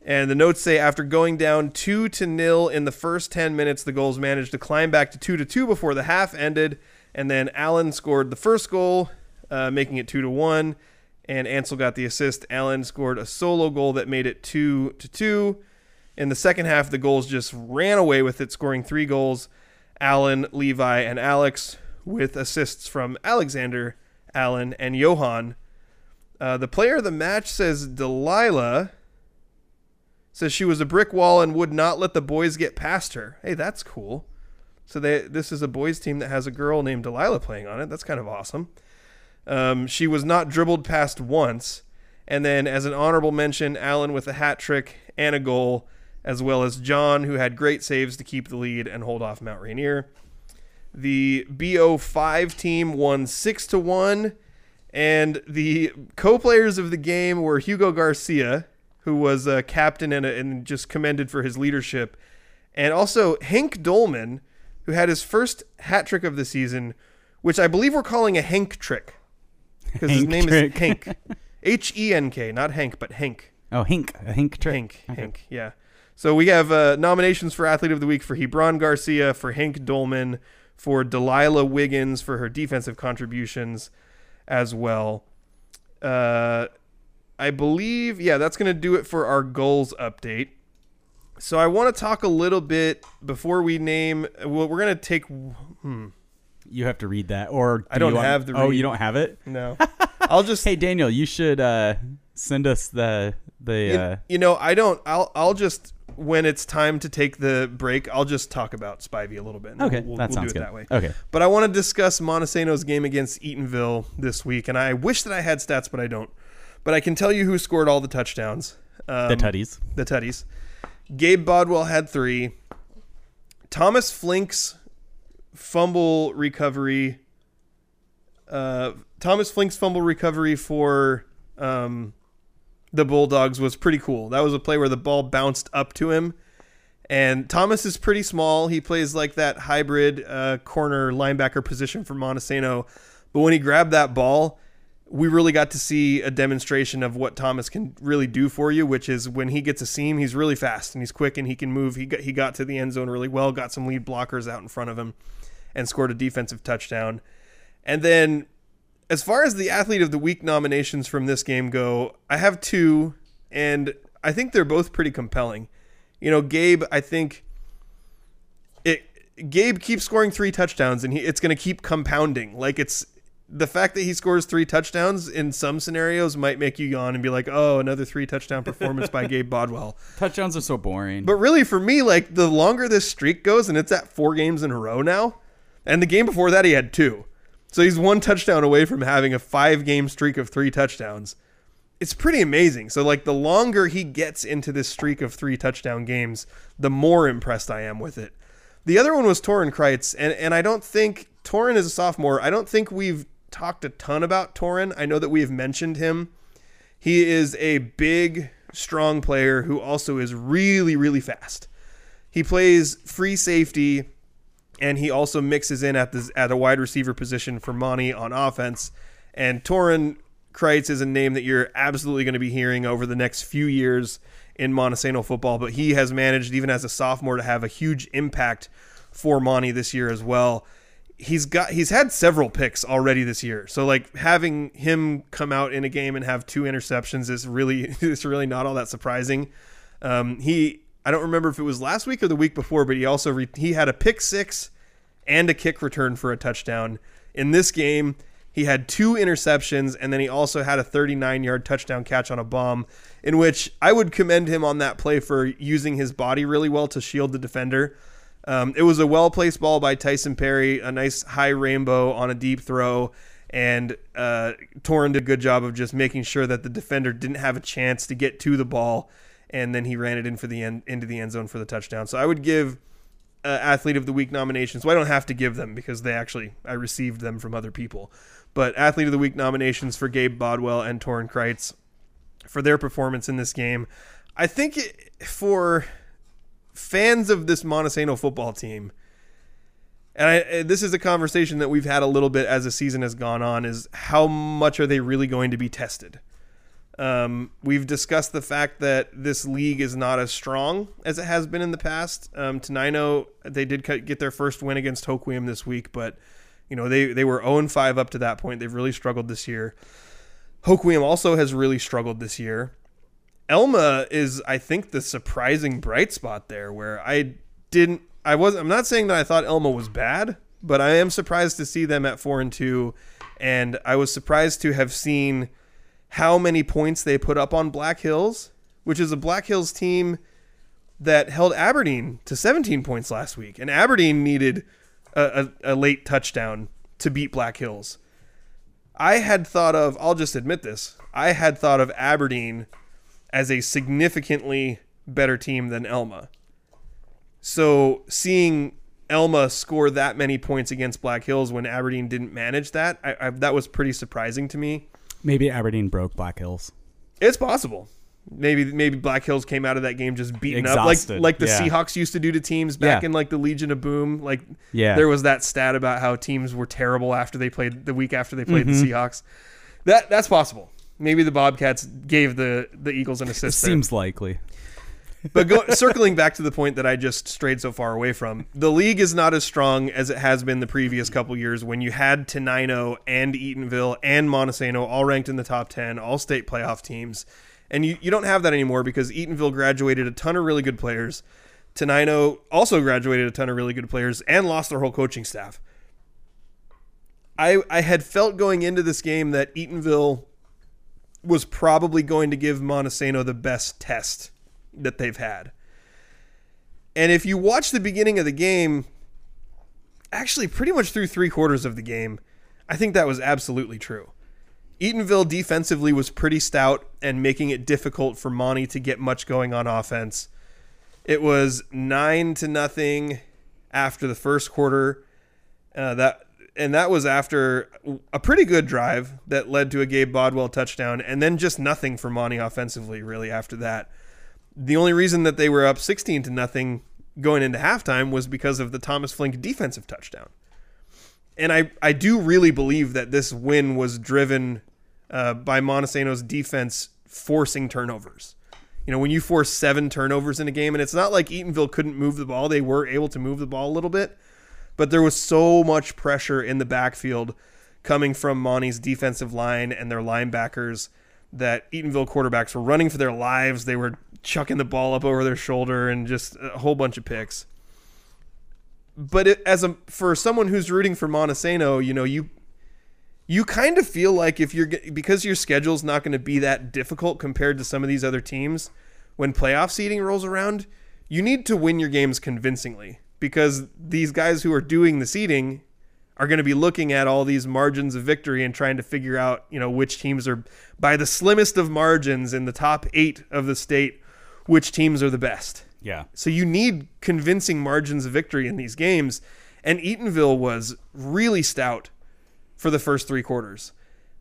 And the notes say, after going down two to nil in the first ten minutes, the goals managed to climb back to two to two before the half ended. And then Allen scored the first goal, uh, making it two to one. And Ansel got the assist. Allen scored a solo goal that made it two to two. In the second half, the goals just ran away with it, scoring three goals. Allen, Levi, and Alex, with assists from Alexander, Allen, and Johan. Uh, the player of the match says Delilah. Says she was a brick wall and would not let the boys get past her. Hey, that's cool. So they, this is a boys team that has a girl named Delilah playing on it. That's kind of awesome. Um, she was not dribbled past once. And then as an honorable mention, Allen with a hat trick and a goal, as well as John, who had great saves to keep the lead and hold off Mount Rainier. The B O five team won six to one, and the co-players of the game were Hugo Garcia, who was a captain and, a, and just commended for his leadership, and also Henk Dolman, who had his first hat trick of the season, which I believe we're calling a Henk trick, because his name trick. is Henk. H E N K, not Hank, but Henk. Oh, Henk. A Henk trick. Henk, okay. Henk, yeah. So we have uh, nominations for Athlete of the Week for Hebron Garcia, for Henk Dolman, for Delilah Wiggins for her defensive contributions as well. Uh, I believe, yeah, that's going to do it for our goals update. So I want to talk a little bit before we name, well, we're going to take, hmm. You have to read that, or do I don't you have want, the read. Oh, you don't have it? No. I'll just, hey, Daniel, you should uh, send us the, the, you, uh, you know, I don't, I'll, I'll just, when it's time to take the break, I'll just talk about Spivey a little bit. Okay, we'll, that we'll sounds do it good. That way. Okay, but I want to discuss Montesano's game against Eatonville this week, and I wish that I had stats, but I don't. But I can tell you who scored all the touchdowns. Um, the tutties. The tutties. Gabe Bodwell had three. Thomas Flink's fumble recovery. Uh, Thomas Flink's fumble recovery for. Um, The Bulldogs was pretty cool. That was a play where the ball bounced up to him And Thomas is pretty small. He plays like that hybrid uh, corner linebacker position for Montesano. But when he grabbed that ball, we really got to see a demonstration of what Thomas can really do for you, which is when he gets a seam, he's really fast and he's quick and he can move. He got, he got to the end zone really well, got some lead blockers out in front of him and scored a defensive touchdown. And then as far as the Athlete of the Week nominations from this game go, I have two, and I think they're both pretty compelling. You know, Gabe, I think it. Gabe keeps scoring three touchdowns, and he, it's going to keep compounding. Like, it's the fact that he scores three touchdowns in some scenarios might make you yawn and be like, "Oh, another three touchdown performance by Gabe Bodwell." Touchdowns are so boring. But really, for me, like the longer this streak goes, and it's at four games in a row now, and the game before that he had two, so he's one touchdown away from having a five-game streak of three touchdowns. It's pretty amazing. So, like, the longer he gets into this streak of three touchdown games, the more impressed I am with it. The other one was Torin Kreitz, and, and I don't think Torin is a sophomore. I don't think we've talked a ton about Torin. I know that we have mentioned him. He is a big, strong player who also is really, really fast. He plays free safety, and he also mixes in at the, at the wide receiver position for Monty on offense. And Torin Kreitz is a name that you're absolutely going to be hearing over the next few years in Montesano football, but he has managed, even as a sophomore, to have a huge impact for Monty this year as well. He's got he's had several picks already this year, so like having him come out in a game and have two interceptions is really it's really not all that surprising. Um, he I don't remember if it was last week or the week before, but he also re- he had a pick six and a kick return for a touchdown in this game. He had two interceptions, and then he also had a thirty-nine-yard touchdown catch on a bomb, in which I would commend him on that play for using his body really well to shield the defender. Um, it was a well-placed ball by Tyson Perry, a nice high rainbow on a deep throw, and uh, Torin did a good job of just making sure that the defender didn't have a chance to get to the ball, and then he ran it in for the end, into the end zone for the touchdown. So I would give uh, Athlete of the Week nominations. Well, I don't have to give them because they actually I received them from other people. But Athlete of the Week nominations for Gabe Bodwell and Torin Kreitz for their performance in this game. I think it, for fans of this Montesano football team, and I, this is a conversation that we've had a little bit as the season has gone on, is how much are they really going to be tested? Um, we've discussed the fact that this league is not as strong as it has been in the past. Um, Tenino, they did get their first win against Hoquiam this week, but You know, they, they were oh and five up to that point. They've really struggled this year. Hoquiam also has really struggled this year. Elma is, I think, the surprising bright spot there, where I didn't I was I'm not saying that I thought Elma was bad, but I am surprised to see them at four and two, and I was surprised to have seen how many points they put up on Black Hills, which is a Black Hills team that held Aberdeen to seventeen points last week. And Aberdeen needed A, a late touchdown to beat Black Hills. I had thought of, I'll just admit this, I had thought of Aberdeen as a significantly better team than Elma. So seeing Elma score that many points against Black Hills when Aberdeen didn't manage that, I, I, that was pretty surprising to me. Maybe Aberdeen broke Black Hills. It's possible. Maybe maybe Black Hills came out of that game just beaten Exhausted. up, like like the yeah. Seahawks used to do to teams back yeah. in like the Legion of Boom. Like yeah. there was that stat about how teams were terrible after they played the week after they played mm-hmm. the Seahawks. That that's possible. Maybe the Bobcats gave the, the Eagles an assist. It there. Seems likely. But go, circling back to the point that I just strayed so far away from, the league is not as strong as it has been the previous couple years when you had Tenino and Eatonville and Montesano all ranked in the top ten, all state playoff teams. And you, you don't have that anymore because Eatonville graduated a ton of really good players. Tenino also graduated a ton of really good players and lost their whole coaching staff. I I had felt going into this game that Eatonville was probably going to give Montesano the best test that they've had. And if you watch the beginning of the game, actually pretty much through three quarters of the game, I think that was absolutely true. Eatonville defensively was pretty stout and making it difficult for Monty to get much going on offense. It was nine to nothing after the first quarter. Uh, that and that was after a pretty good drive that led to a Gabe Bodwell touchdown, and then just nothing for Monty offensively really after that. The only reason that they were up sixteen to nothing going into halftime was because of the Thomas Flink defensive touchdown. And I, I do really believe that this win was driven uh, by Montesano's defense forcing turnovers. You know, when you force seven turnovers in a game, and it's not like Eatonville couldn't move the ball. They were able to move the ball a little bit, but there was so much pressure in the backfield coming from Monty's defensive line and their linebackers that Eatonville quarterbacks were running for their lives. They were chucking the ball up over their shoulder and just a whole bunch of picks. But it, as a for someone who's rooting for Montesano, you know, you you kind of feel like if you're because your schedule's not going to be that difficult compared to some of these other teams, when playoff seeding rolls around, you need to win your games convincingly, because these guys who are doing the seeding are going to be looking at all these margins of victory and trying to figure out, you know, which teams are by the slimmest of margins in the top eight of the state, which teams are the best. Yeah. So you need convincing margins of victory in these games. And Eatonville was really stout for the first three quarters.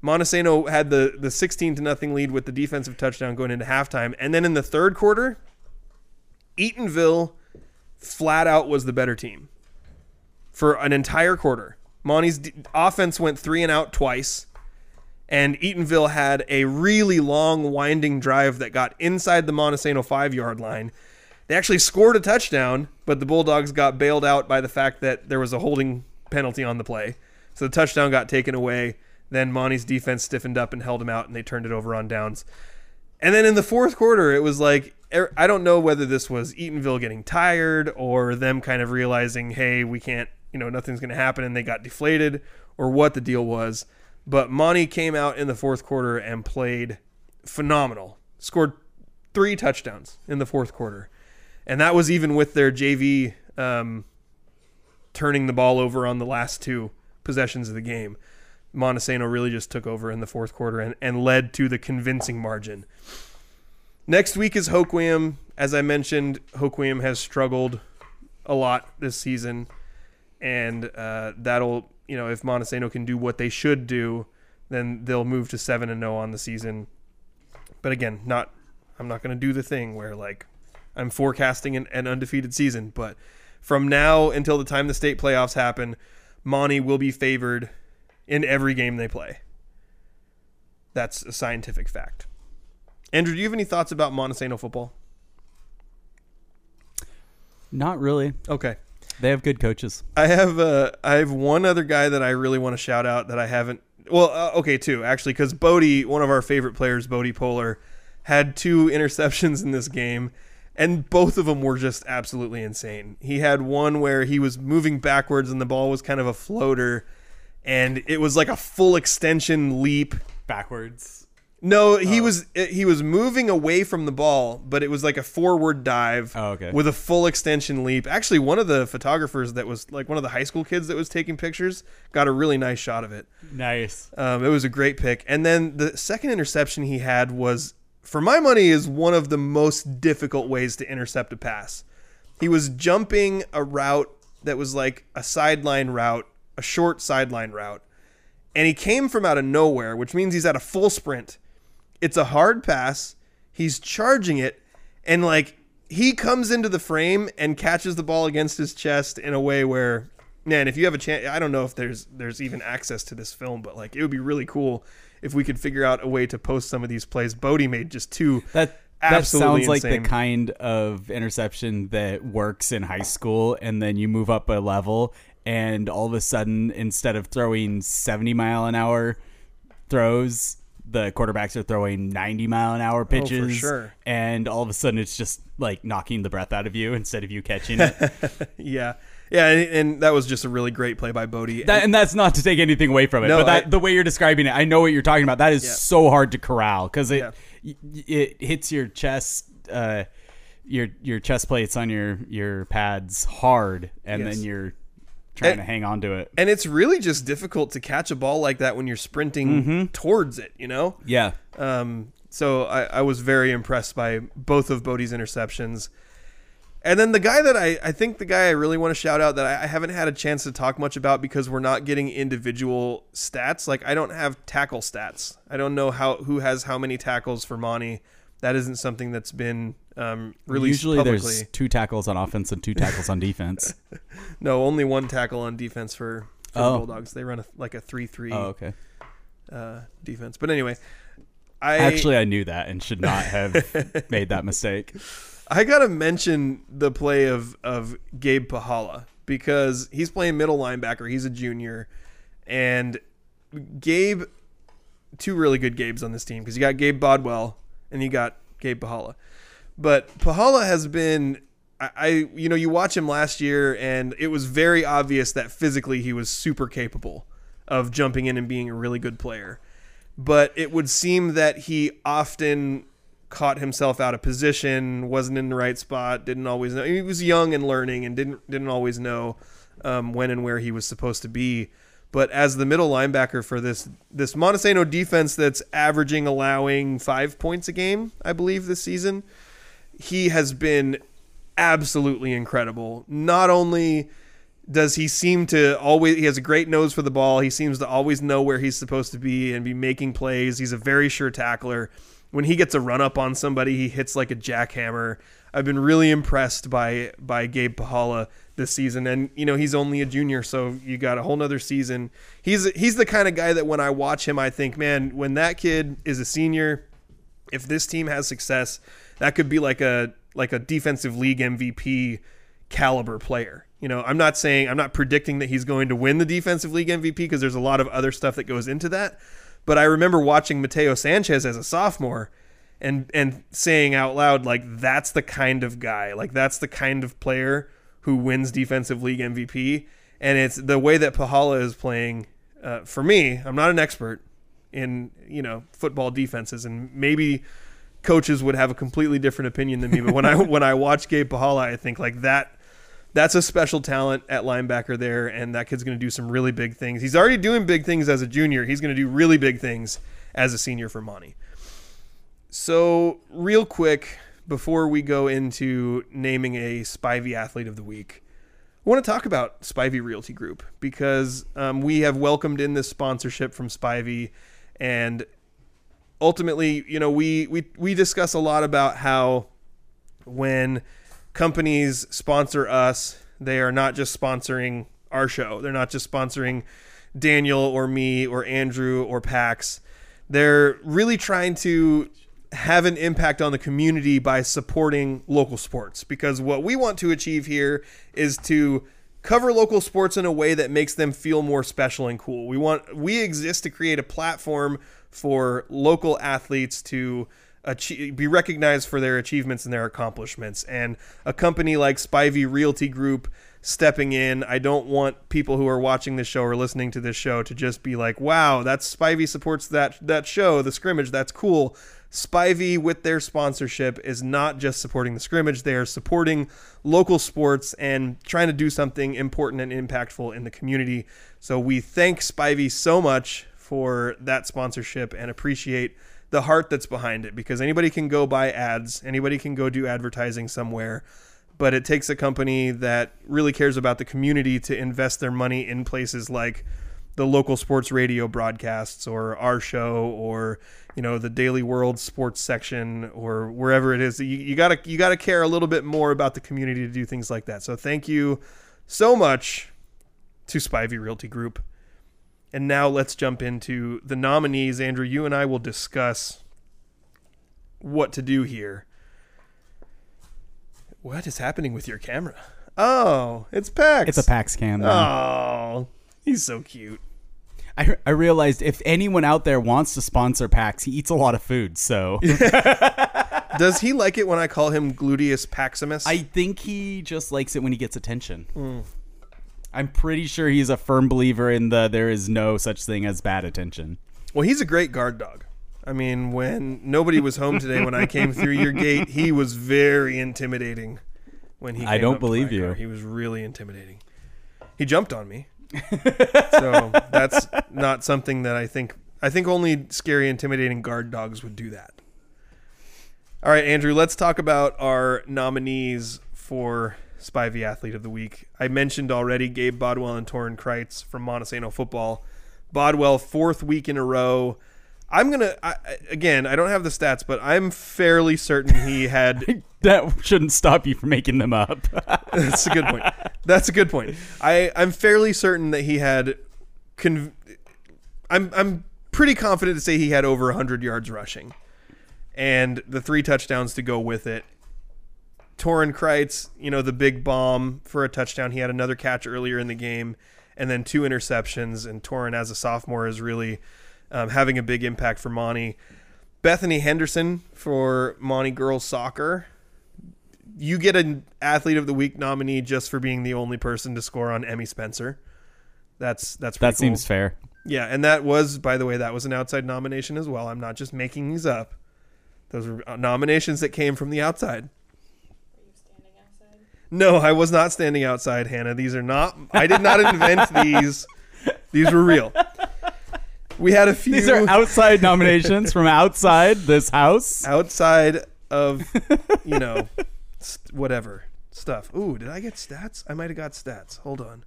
Montesano had the, the sixteen to nothing lead with the defensive touchdown going into halftime. And then in the third quarter, Eatonville flat out was the better team for an entire quarter. Monty's d- offense went three and out twice, and Eatonville had a really long winding drive that got inside the Montesano five-yard line. They actually scored a touchdown, but the Bulldogs got bailed out by the fact that there was a holding penalty on the play. So the touchdown got taken away. Then Monty's defense stiffened up and held him out, and they turned it over on downs. And then in the fourth quarter, it was like, I don't know whether this was Eatonville getting tired or them kind of realizing, hey, we can't, you know, nothing's going to happen, and they got deflated, or what the deal was. But Monty came out in the fourth quarter and played phenomenal. Scored three touchdowns in the fourth quarter. And that was even with their J V um, turning the ball over on the last two possessions of the game. Montesano really just took over in the fourth quarter and, and led to the convincing margin. Next week is Hoquiam. As I mentioned, Hoquiam has struggled a lot this season. And uh, that'll, you know, if Montesano can do what they should do, then they'll move to seven and oh on the season. But again, not I'm not going to do the thing where, like, I'm forecasting an, an undefeated season. But from now until the time the state playoffs happen, Monty will be favored in every game they play. That's a scientific fact. Andrew, do you have any thoughts about Montesano football? Not really. Okay. They have good coaches. I have uh, I have one other guy that I really want to shout out that I haven't. Well, uh, okay, two, actually, because Bodie, one of our favorite players, Bodie Poehler, had two interceptions in this game, and both of them were just absolutely insane. He had one where he was moving backwards, and the ball was kind of a floater, and it was like a full extension leap. Backwards? No, he oh. was he was moving away from the ball, but it was like a forward dive oh, okay. with a full extension leap. Actually, one of the photographers that was like one of the high school kids that was taking pictures got a really nice shot of it. Nice. Um, it was a great pick. And then the second interception he had was, for my money, is one of the most difficult ways to intercept a pass. He was jumping a route that was like a sideline route, a short sideline route, and he came from out of nowhere, which means he's at a full sprint. It's a hard pass. He's charging it, and like he comes into the frame and catches the ball against his chest in a way where, man, if you have a chance, I don't know if there's there's even access to this film, but like it would be really cool if we could figure out a way to post some of these plays. Bodie made just two. That that sounds insane. Like the kind of interception that works in high school, and then you move up a level, and all of a sudden, instead of throwing seventy mile an hour throws, the quarterbacks are throwing ninety mile an hour pitches. Oh, for sure. And all of a sudden it's just like knocking the breath out of you instead of you catching it. yeah. Yeah. And, and that was just a really great play by Bodie. That, and, and that's not to take anything away from it, no, but that, I, the way you're describing it, I know what you're talking about. That is yeah. so hard to corral because it, yeah. it hits your chest, uh, your, your chest plates on your, your pads hard. And yes. then you're trying and, to hang on to it. And it's really just difficult to catch a ball like that when you're sprinting mm-hmm. towards it, you know? Yeah. Um, so I, I was very impressed by both of Bodie's interceptions. And then the guy that I, I think the guy I really want to shout out that I, I haven't had a chance to talk much about because we're not getting individual stats. Like I don't have tackle stats. I don't know how, who has how many tackles for Monty that isn't something that's been um, released Usually publicly. Usually there's two tackles on offense and two tackles on defense. No, only one tackle on defense for, for oh. the Bulldogs. They run a, like a three three oh, okay. uh, defense. But anyway. I Actually, I knew that and should not have made that mistake. I got to mention the play of, of Gabe Pahala because he's playing middle linebacker. He's a junior. And Gabe, two really good Gabes on this team because you got Gabe Bodwell and you got Gabe Pahala. But Pahala has been, I, I you know, you watch him last year and it was very obvious that physically he was super capable of jumping in and being a really good player. But it would seem that he often caught himself out of position, wasn't in the right spot, didn't always know. He was young and learning and didn't didn't always know um, when and where he was supposed to be. But as the middle linebacker for this this Montesano defense that's averaging, allowing five points a game, I believe, this season, he has been absolutely incredible. Not only does he seem to always, he has a great nose for the ball. He seems to always know where he's supposed to be and be making plays. He's a very sure tackler. When he gets a run up on somebody, he hits like a jackhammer. I've been really impressed by, by Gabe Pahala this season. And, you know, he's only a junior, so you got a whole nother season. He's, he's the kind of guy that when I watch him, I think, man, when that kid is a senior, if this team has success, that could be like a, like a defensive league M V P caliber player. You know, I'm not saying, I'm not predicting that he's going to win the defensive league M V P because there's a lot of other stuff that goes into that. But I remember watching Mateo Sanchez as a sophomore and, and saying out loud, like, that's the kind of guy, like that's the kind of player who wins defensive league M V P. And it's the way that Pahala is playing uh, for me. I'm not an expert in, you know, football defenses, and maybe coaches would have a completely different opinion than me. But when I, when I watch Gabe Pahala, I think like that, that's a special talent at linebacker there, and that kid's going to do some really big things. He's already doing big things as a junior. He's going to do really big things as a senior for Monty. So real quick, before we go into naming a Spivey Athlete of the Week, I want to talk about Spivey Realty Group because um, we have welcomed in this sponsorship from Spivey, and ultimately, you know, we we we discuss a lot about how when companies sponsor us, they are not just sponsoring our show. They're not just sponsoring Daniel or me or Andrew or Pax. They're really trying to have an impact on the community by supporting local sports, because what we want to achieve here is to cover local sports in a way that makes them feel more special and cool. We want, we exist to create a platform for local athletes to Achieve, be recognized for their achievements and their accomplishments, and a company like Spivey Realty Group stepping in, I don't want people who are watching this show or listening to this show to just be like, wow, that's Spivey supports that that show, the scrimmage, that's cool. Spivey with their sponsorship is not just supporting the scrimmage, they are supporting local sports and trying to do something important and impactful in the community. So we thank Spivey so much for that sponsorship and appreciate the heart that's behind it, because anybody can go buy ads, anybody can go do advertising somewhere, but it takes a company that really cares about the community to invest their money in places like the local sports radio broadcasts or our show or, you know, the Daily World sports section or wherever it is. You, you gotta, you gotta care a little bit more about the community to do things like that. So thank you so much to Spivey Realty Group. And now let's jump into the nominees. Andrew, you and I will discuss what to do here. What is happening with your camera? Oh, it's Pax. It's a Pax cam. Then. Oh, he's so cute. I, I realized if anyone out there wants to sponsor Pax, he eats a lot of food, so. Does he like it when I call him Gluteus Paximus? I think he just likes it when he gets attention. Mm. I'm pretty sure he's a firm believer in the there is no such thing as bad attention. Well, he's a great guard dog. I mean, when nobody was home today when I came through your gate, he was very intimidating when he came I don't believe you. Car. He was really intimidating. He jumped on me. So that's not something that I think I think only scary, intimidating guard dogs would do that. All right, Andrew, let's talk about our nominees for Spivey Athlete of the Week. I mentioned already Gabe Bodwell and Torin Kreitz from Montesano football. Bodwell, fourth week in a row. I'm going to, again, I don't have the stats, but I'm fairly certain he had. That shouldn't stop you from making them up. That's a good point. That's a good point. I, I'm fairly certain that he had, conv- I'm I'm pretty confident to say he had over one hundred yards rushing and the three touchdowns to go with it. Torin Kreitz, you know, the big bomb for a touchdown. He had another catch earlier in the game and then two interceptions. And Torin, as a sophomore, is really um, having a big impact for Monty. Bethany Henderson for Monty Girls Soccer. You get an Athlete of the Week nominee just for being the only person to score on Emmy Spencer. That's that's pretty That cool. Seems fair. Yeah, and that was, by the way, that was an outside nomination as well. I'm not just making these up. Those were nominations that came from the outside. No, I was not standing outside, Hannah. These are not. I did not invent these. These were real. We had a few. These are outside nominations from outside this house. Outside of, you know, st- whatever stuff. Ooh, did I get stats? I might have got stats. Hold on.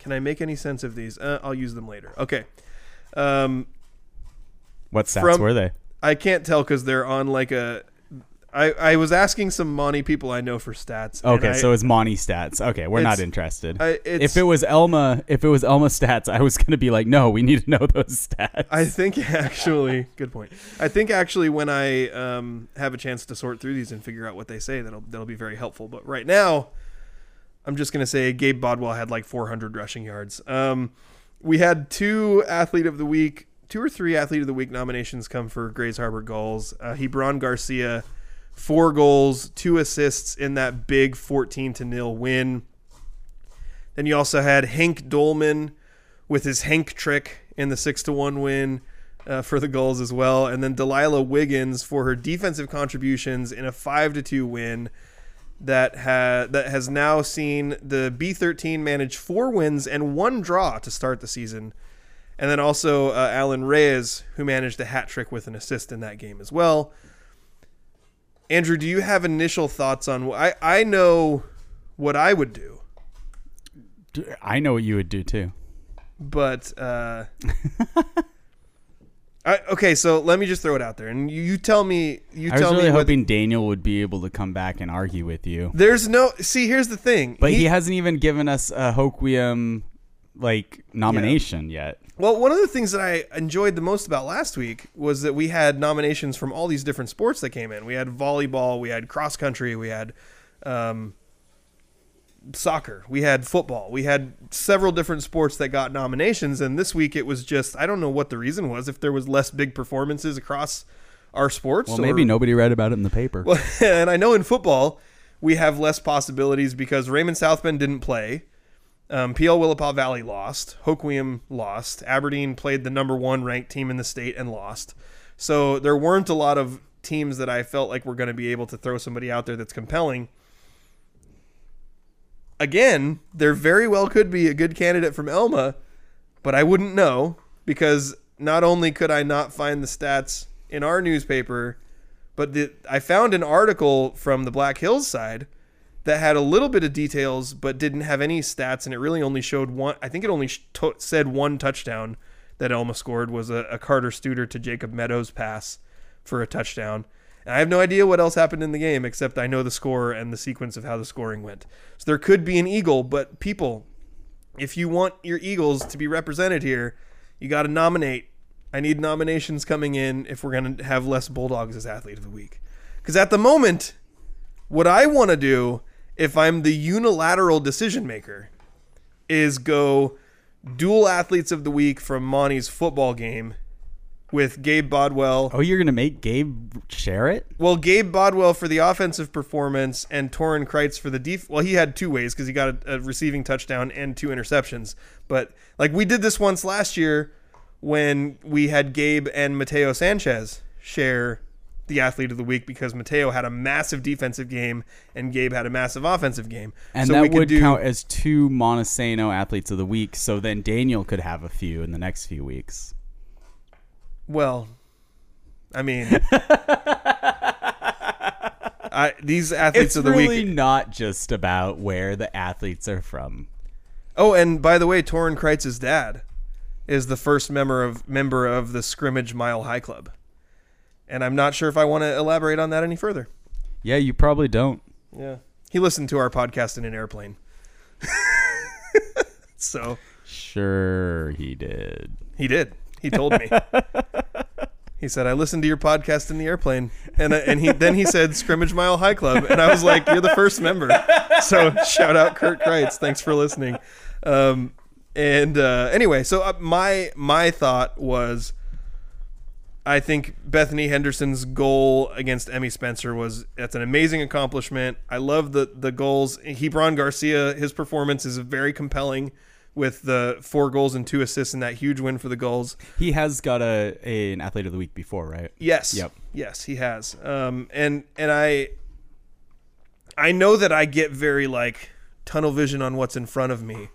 Can I make any sense of these? Uh, I'll use them later. Okay. Um, what stats from, were they? I can't tell because they're on like a. I, I was asking some Monty people I know for stats. Okay, I, so it's Monty stats. Okay, we're not interested. I, if it was Elma, if it was Elma stats, I was going to be like, no, we need to know those stats. I think actually, good point. I think actually when I um, have a chance to sort through these and figure out what they say, that'll that'll be very helpful. But right now, I'm just going to say Gabe Bodwell had like four hundred rushing yards. Um, we had two Athlete of the Week, two or three Athlete of the Week nominations come for Grays Harbor Gulls. Uh, Hebron Garcia. Four goals, two assists in that big fourteen to nil win. Then you also had Henk Dolman with his Henk trick in the six to one win uh, for the goals as well. And then Delilah Wiggins for her defensive contributions in a five to two win that, ha- that has now seen the B thirteen manage four wins and one draw to start the season. And then also uh, Alan Reyes, who managed a hat trick with an assist in that game as well. Andrew, do you have initial thoughts on I, I know what I would do. I know what you would do too. But uh, I, okay, so let me just throw it out there, and you, you tell me. You I tell was really me hoping what, Daniel would be able to come back and argue with you. There's no see. Here's the thing, but he, he hasn't even given us a Hoquiam like nomination yeah. yet. Well, one of the things that I enjoyed the most about last week was that we had nominations from all these different sports that came in. We had volleyball, we had cross country, we had um, soccer, we had football. We had several different sports that got nominations, and this week it was just, I don't know what the reason was, if there was less big performances across our sports. Well, or, maybe nobody read about it in the paper. Well, and I know in football we have less possibilities because Raymond Southbend didn't play. Um, P L Willapa Valley lost. Hoquiam lost. Aberdeen played the number one ranked team in the state and lost. So there weren't a lot of teams that I felt like were going to be able to throw somebody out there that's compelling. Again, there very well could be a good candidate from Elma, but I wouldn't know because not only could I not find the stats in our newspaper, but the, I found an article from the Black Hills side that had a little bit of details, but didn't have any stats, and it really only showed one. I think it only to- said one touchdown that Elma scored was a, a Carter Studer to Jacob Meadows pass for a touchdown. And I have no idea what else happened in the game, except I know the score and the sequence of how the scoring went. So there could be an Eagle, but people, if you want your Eagles to be represented here, you got to nominate. I need nominations coming in if we're going to have less Bulldogs as Athlete of the Week. Because at the moment, what I want to do, if I'm the unilateral decision maker, is go dual Athletes of the Week from Monty's football game with Gabe Bodwell. Oh, you're going to make Gabe share it? Well, Gabe Bodwell for the offensive performance and Torin Kreitz for the def. Well, he had two ways because he got a, a receiving touchdown and two interceptions. But like we did this once last year when we had Gabe and Mateo Sanchez share the Athlete of the Week because Mateo had a massive defensive game and Gabe had a massive offensive game. And so that we would do, count as two Montesano Athletes of the Week, so then Daniel could have a few in the next few weeks. Well, I mean, I, these Athletes it's of the really Week... It's really not just about where the athletes are from. Oh, and by the way, Torin Kreitz's dad is the first member of member of the Scrimmage Mile High Club. And I'm not sure if I want to elaborate on that any further. Yeah, you probably don't. Yeah. He listened to our podcast in an airplane. So. Sure he did. He did. He told me. He said, I listened to your podcast in the airplane. And and he then he said, Scrimmage Mile High Club. And I was like, you're the first member. So shout out Kurt Kreitz. Thanks for listening. Um, and uh, anyway, so my my thought was, I think Bethany Henderson's goal against Emmy Spencer was that's an amazing accomplishment. I love the the goals. Hebron Garcia, his performance is very compelling with the four goals and two assists and that huge win for the Gulls. He has got a, a an athlete of the week before, right? Yes. Yep. Yes, he has. Um, and and I I know that I get very like tunnel vision on what's in front of me,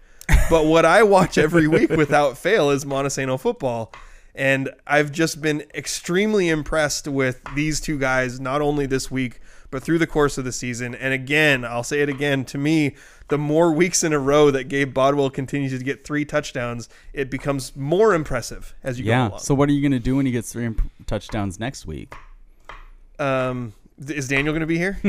but what I watch every week without fail is Montesano football. And I've just been extremely impressed with these two guys, not only this week, but through the course of the season. And again, I'll say it again, to me, the more weeks in a row that Gabe Bodwell continues to get three touchdowns, it becomes more impressive as you yeah. go along. So what are you going to do when he gets three imp- touchdowns next week? Um, is Daniel going to be here?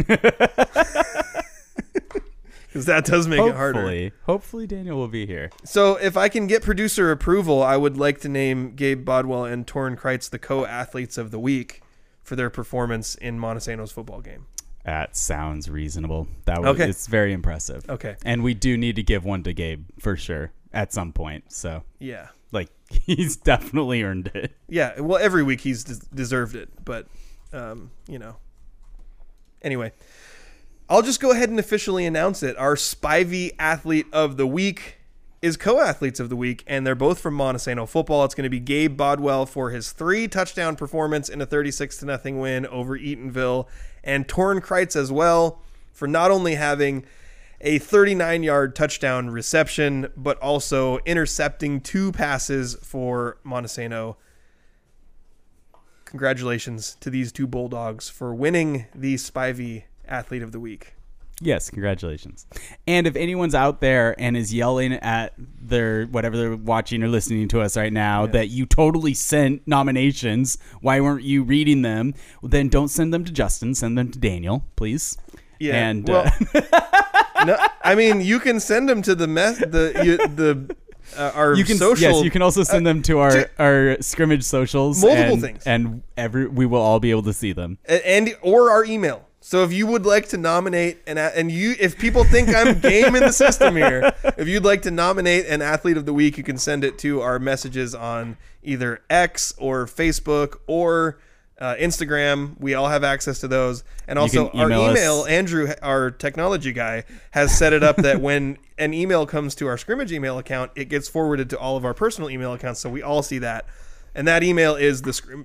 Because that does make hopefully, it harder. Hopefully Daniel will be here. So if I can get producer approval, I would like to name Gabe Bodwell and Torin Kreitz the co-athletes of the week for their performance in Montesano's football game. That sounds reasonable. That was, okay. It's very impressive. Okay. And we do need to give one to Gabe for sure at some point. So yeah, like he's definitely earned it. Yeah. Well, every week he's des- deserved it, but um, you know, anyway, I'll just go ahead and officially announce it. Our Spivey athlete of the week is co-athletes of the week, and they're both from Montesano football. It's going to be Gabe Bodwell for his three touchdown performance in a thirty-six to nothing win over Eatonville, and Torin Kreitz as well for not only having a thirty-nine yard touchdown reception, but also intercepting two passes for Montesano. Congratulations to these two Bulldogs for winning the Spivey athlete of the week. Yes, congratulations. And if anyone's out there and is yelling at their whatever they're watching or listening to us right now yeah. that you totally sent nominations, why weren't you reading them? Then don't send them to Justin, send them to Daniel, please. Yeah. And well, uh, no, I mean, you can send them to the mess the you, the Uh, our you can, social yes you can also send uh, them to our to, our scrimmage socials, multiple and, things, and every we will all be able to see them, and, and or our email. So if you would like to nominate an and you if people think I'm game in the system here, if you'd like to nominate an athlete of the week, you can send it to our messages on either X or Facebook or uh, Instagram. We all have access to those, and also our email us. Andrew, our technology guy, has set it up that when an email comes to our scrimmage email account, it gets forwarded to all of our personal email accounts, so we all see that. And that email is the scrim-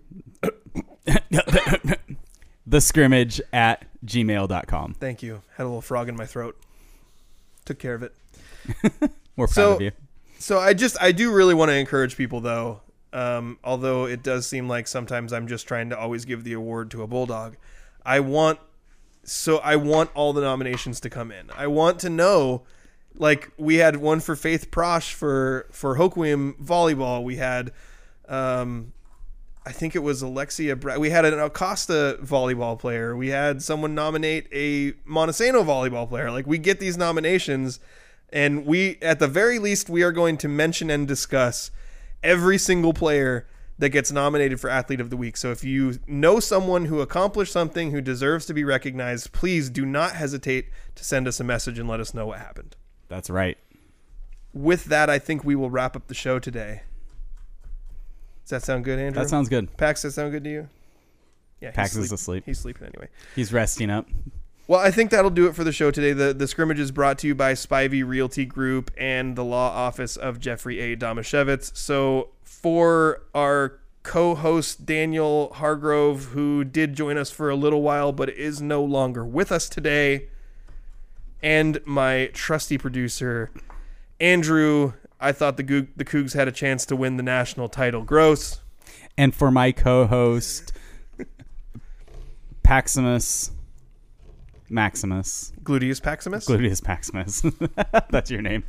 the scrimmage at gmail dot com. Thank you. Had a little frog in my throat. Took care of it. We're proud so, of you. So I just I do really want to encourage people though. Um, although it does seem like sometimes I'm just trying to always give the award to a Bulldog. I want so I want all the nominations to come in. I want to know. Like, we had one for Faith Prosh for, for Hoquiam volleyball. We had, um, I think it was Alexia. Bra- we had an Acosta volleyball player. We had someone nominate a Montesano volleyball player. Like, we get these nominations, and we, at the very least, we are going to mention and discuss every single player that gets nominated for Athlete of the Week. So if you know someone who accomplished something who deserves to be recognized, please do not hesitate to send us a message and let us know what happened. That's right. With that, I think we will wrap up the show today. Does that sound good, Andrew? That sounds good. Pax, does that sound good to you? Yeah, Pax is asleep. He's sleeping anyway. He's resting up. Well, I think that'll do it for the show today. The, the scrimmage is brought to you by Spivey Realty Group and the law office of Jeffrey A. Domaszewicz. So for our co-host, Daniel Hargrove, who did join us for a little while but is no longer with us today, and my trusty producer, Andrew, I thought the Goog- the Cougs had a chance to win the national title. Gross. And for my co-host, Paximus Maximus. Gluteus Paximus? Gluteus Paximus. That's your name.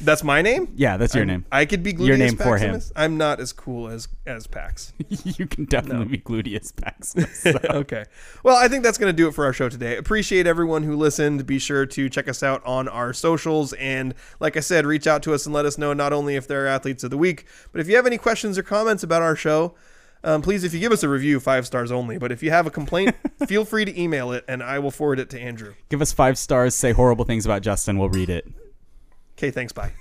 That's my name? Yeah, that's your I'm, name. I could be Gluteus Your name Maximus. For him. I'm not as cool as, as Pax. You can definitely no. be Gluteus Maximus. So. Okay. Well, I think that's going to do it for our show today. Appreciate everyone who listened. Be sure to check us out on our socials. And like I said, reach out to us and let us know not only if they're athletes of the week, but if you have any questions or comments about our show, Um, please, if you give us a review, five stars only. But if you have a complaint, feel free to email it, and I will forward it to Andrew. Give us five stars. Say horrible things about Justin. We'll read it. Okay, thanks. Bye.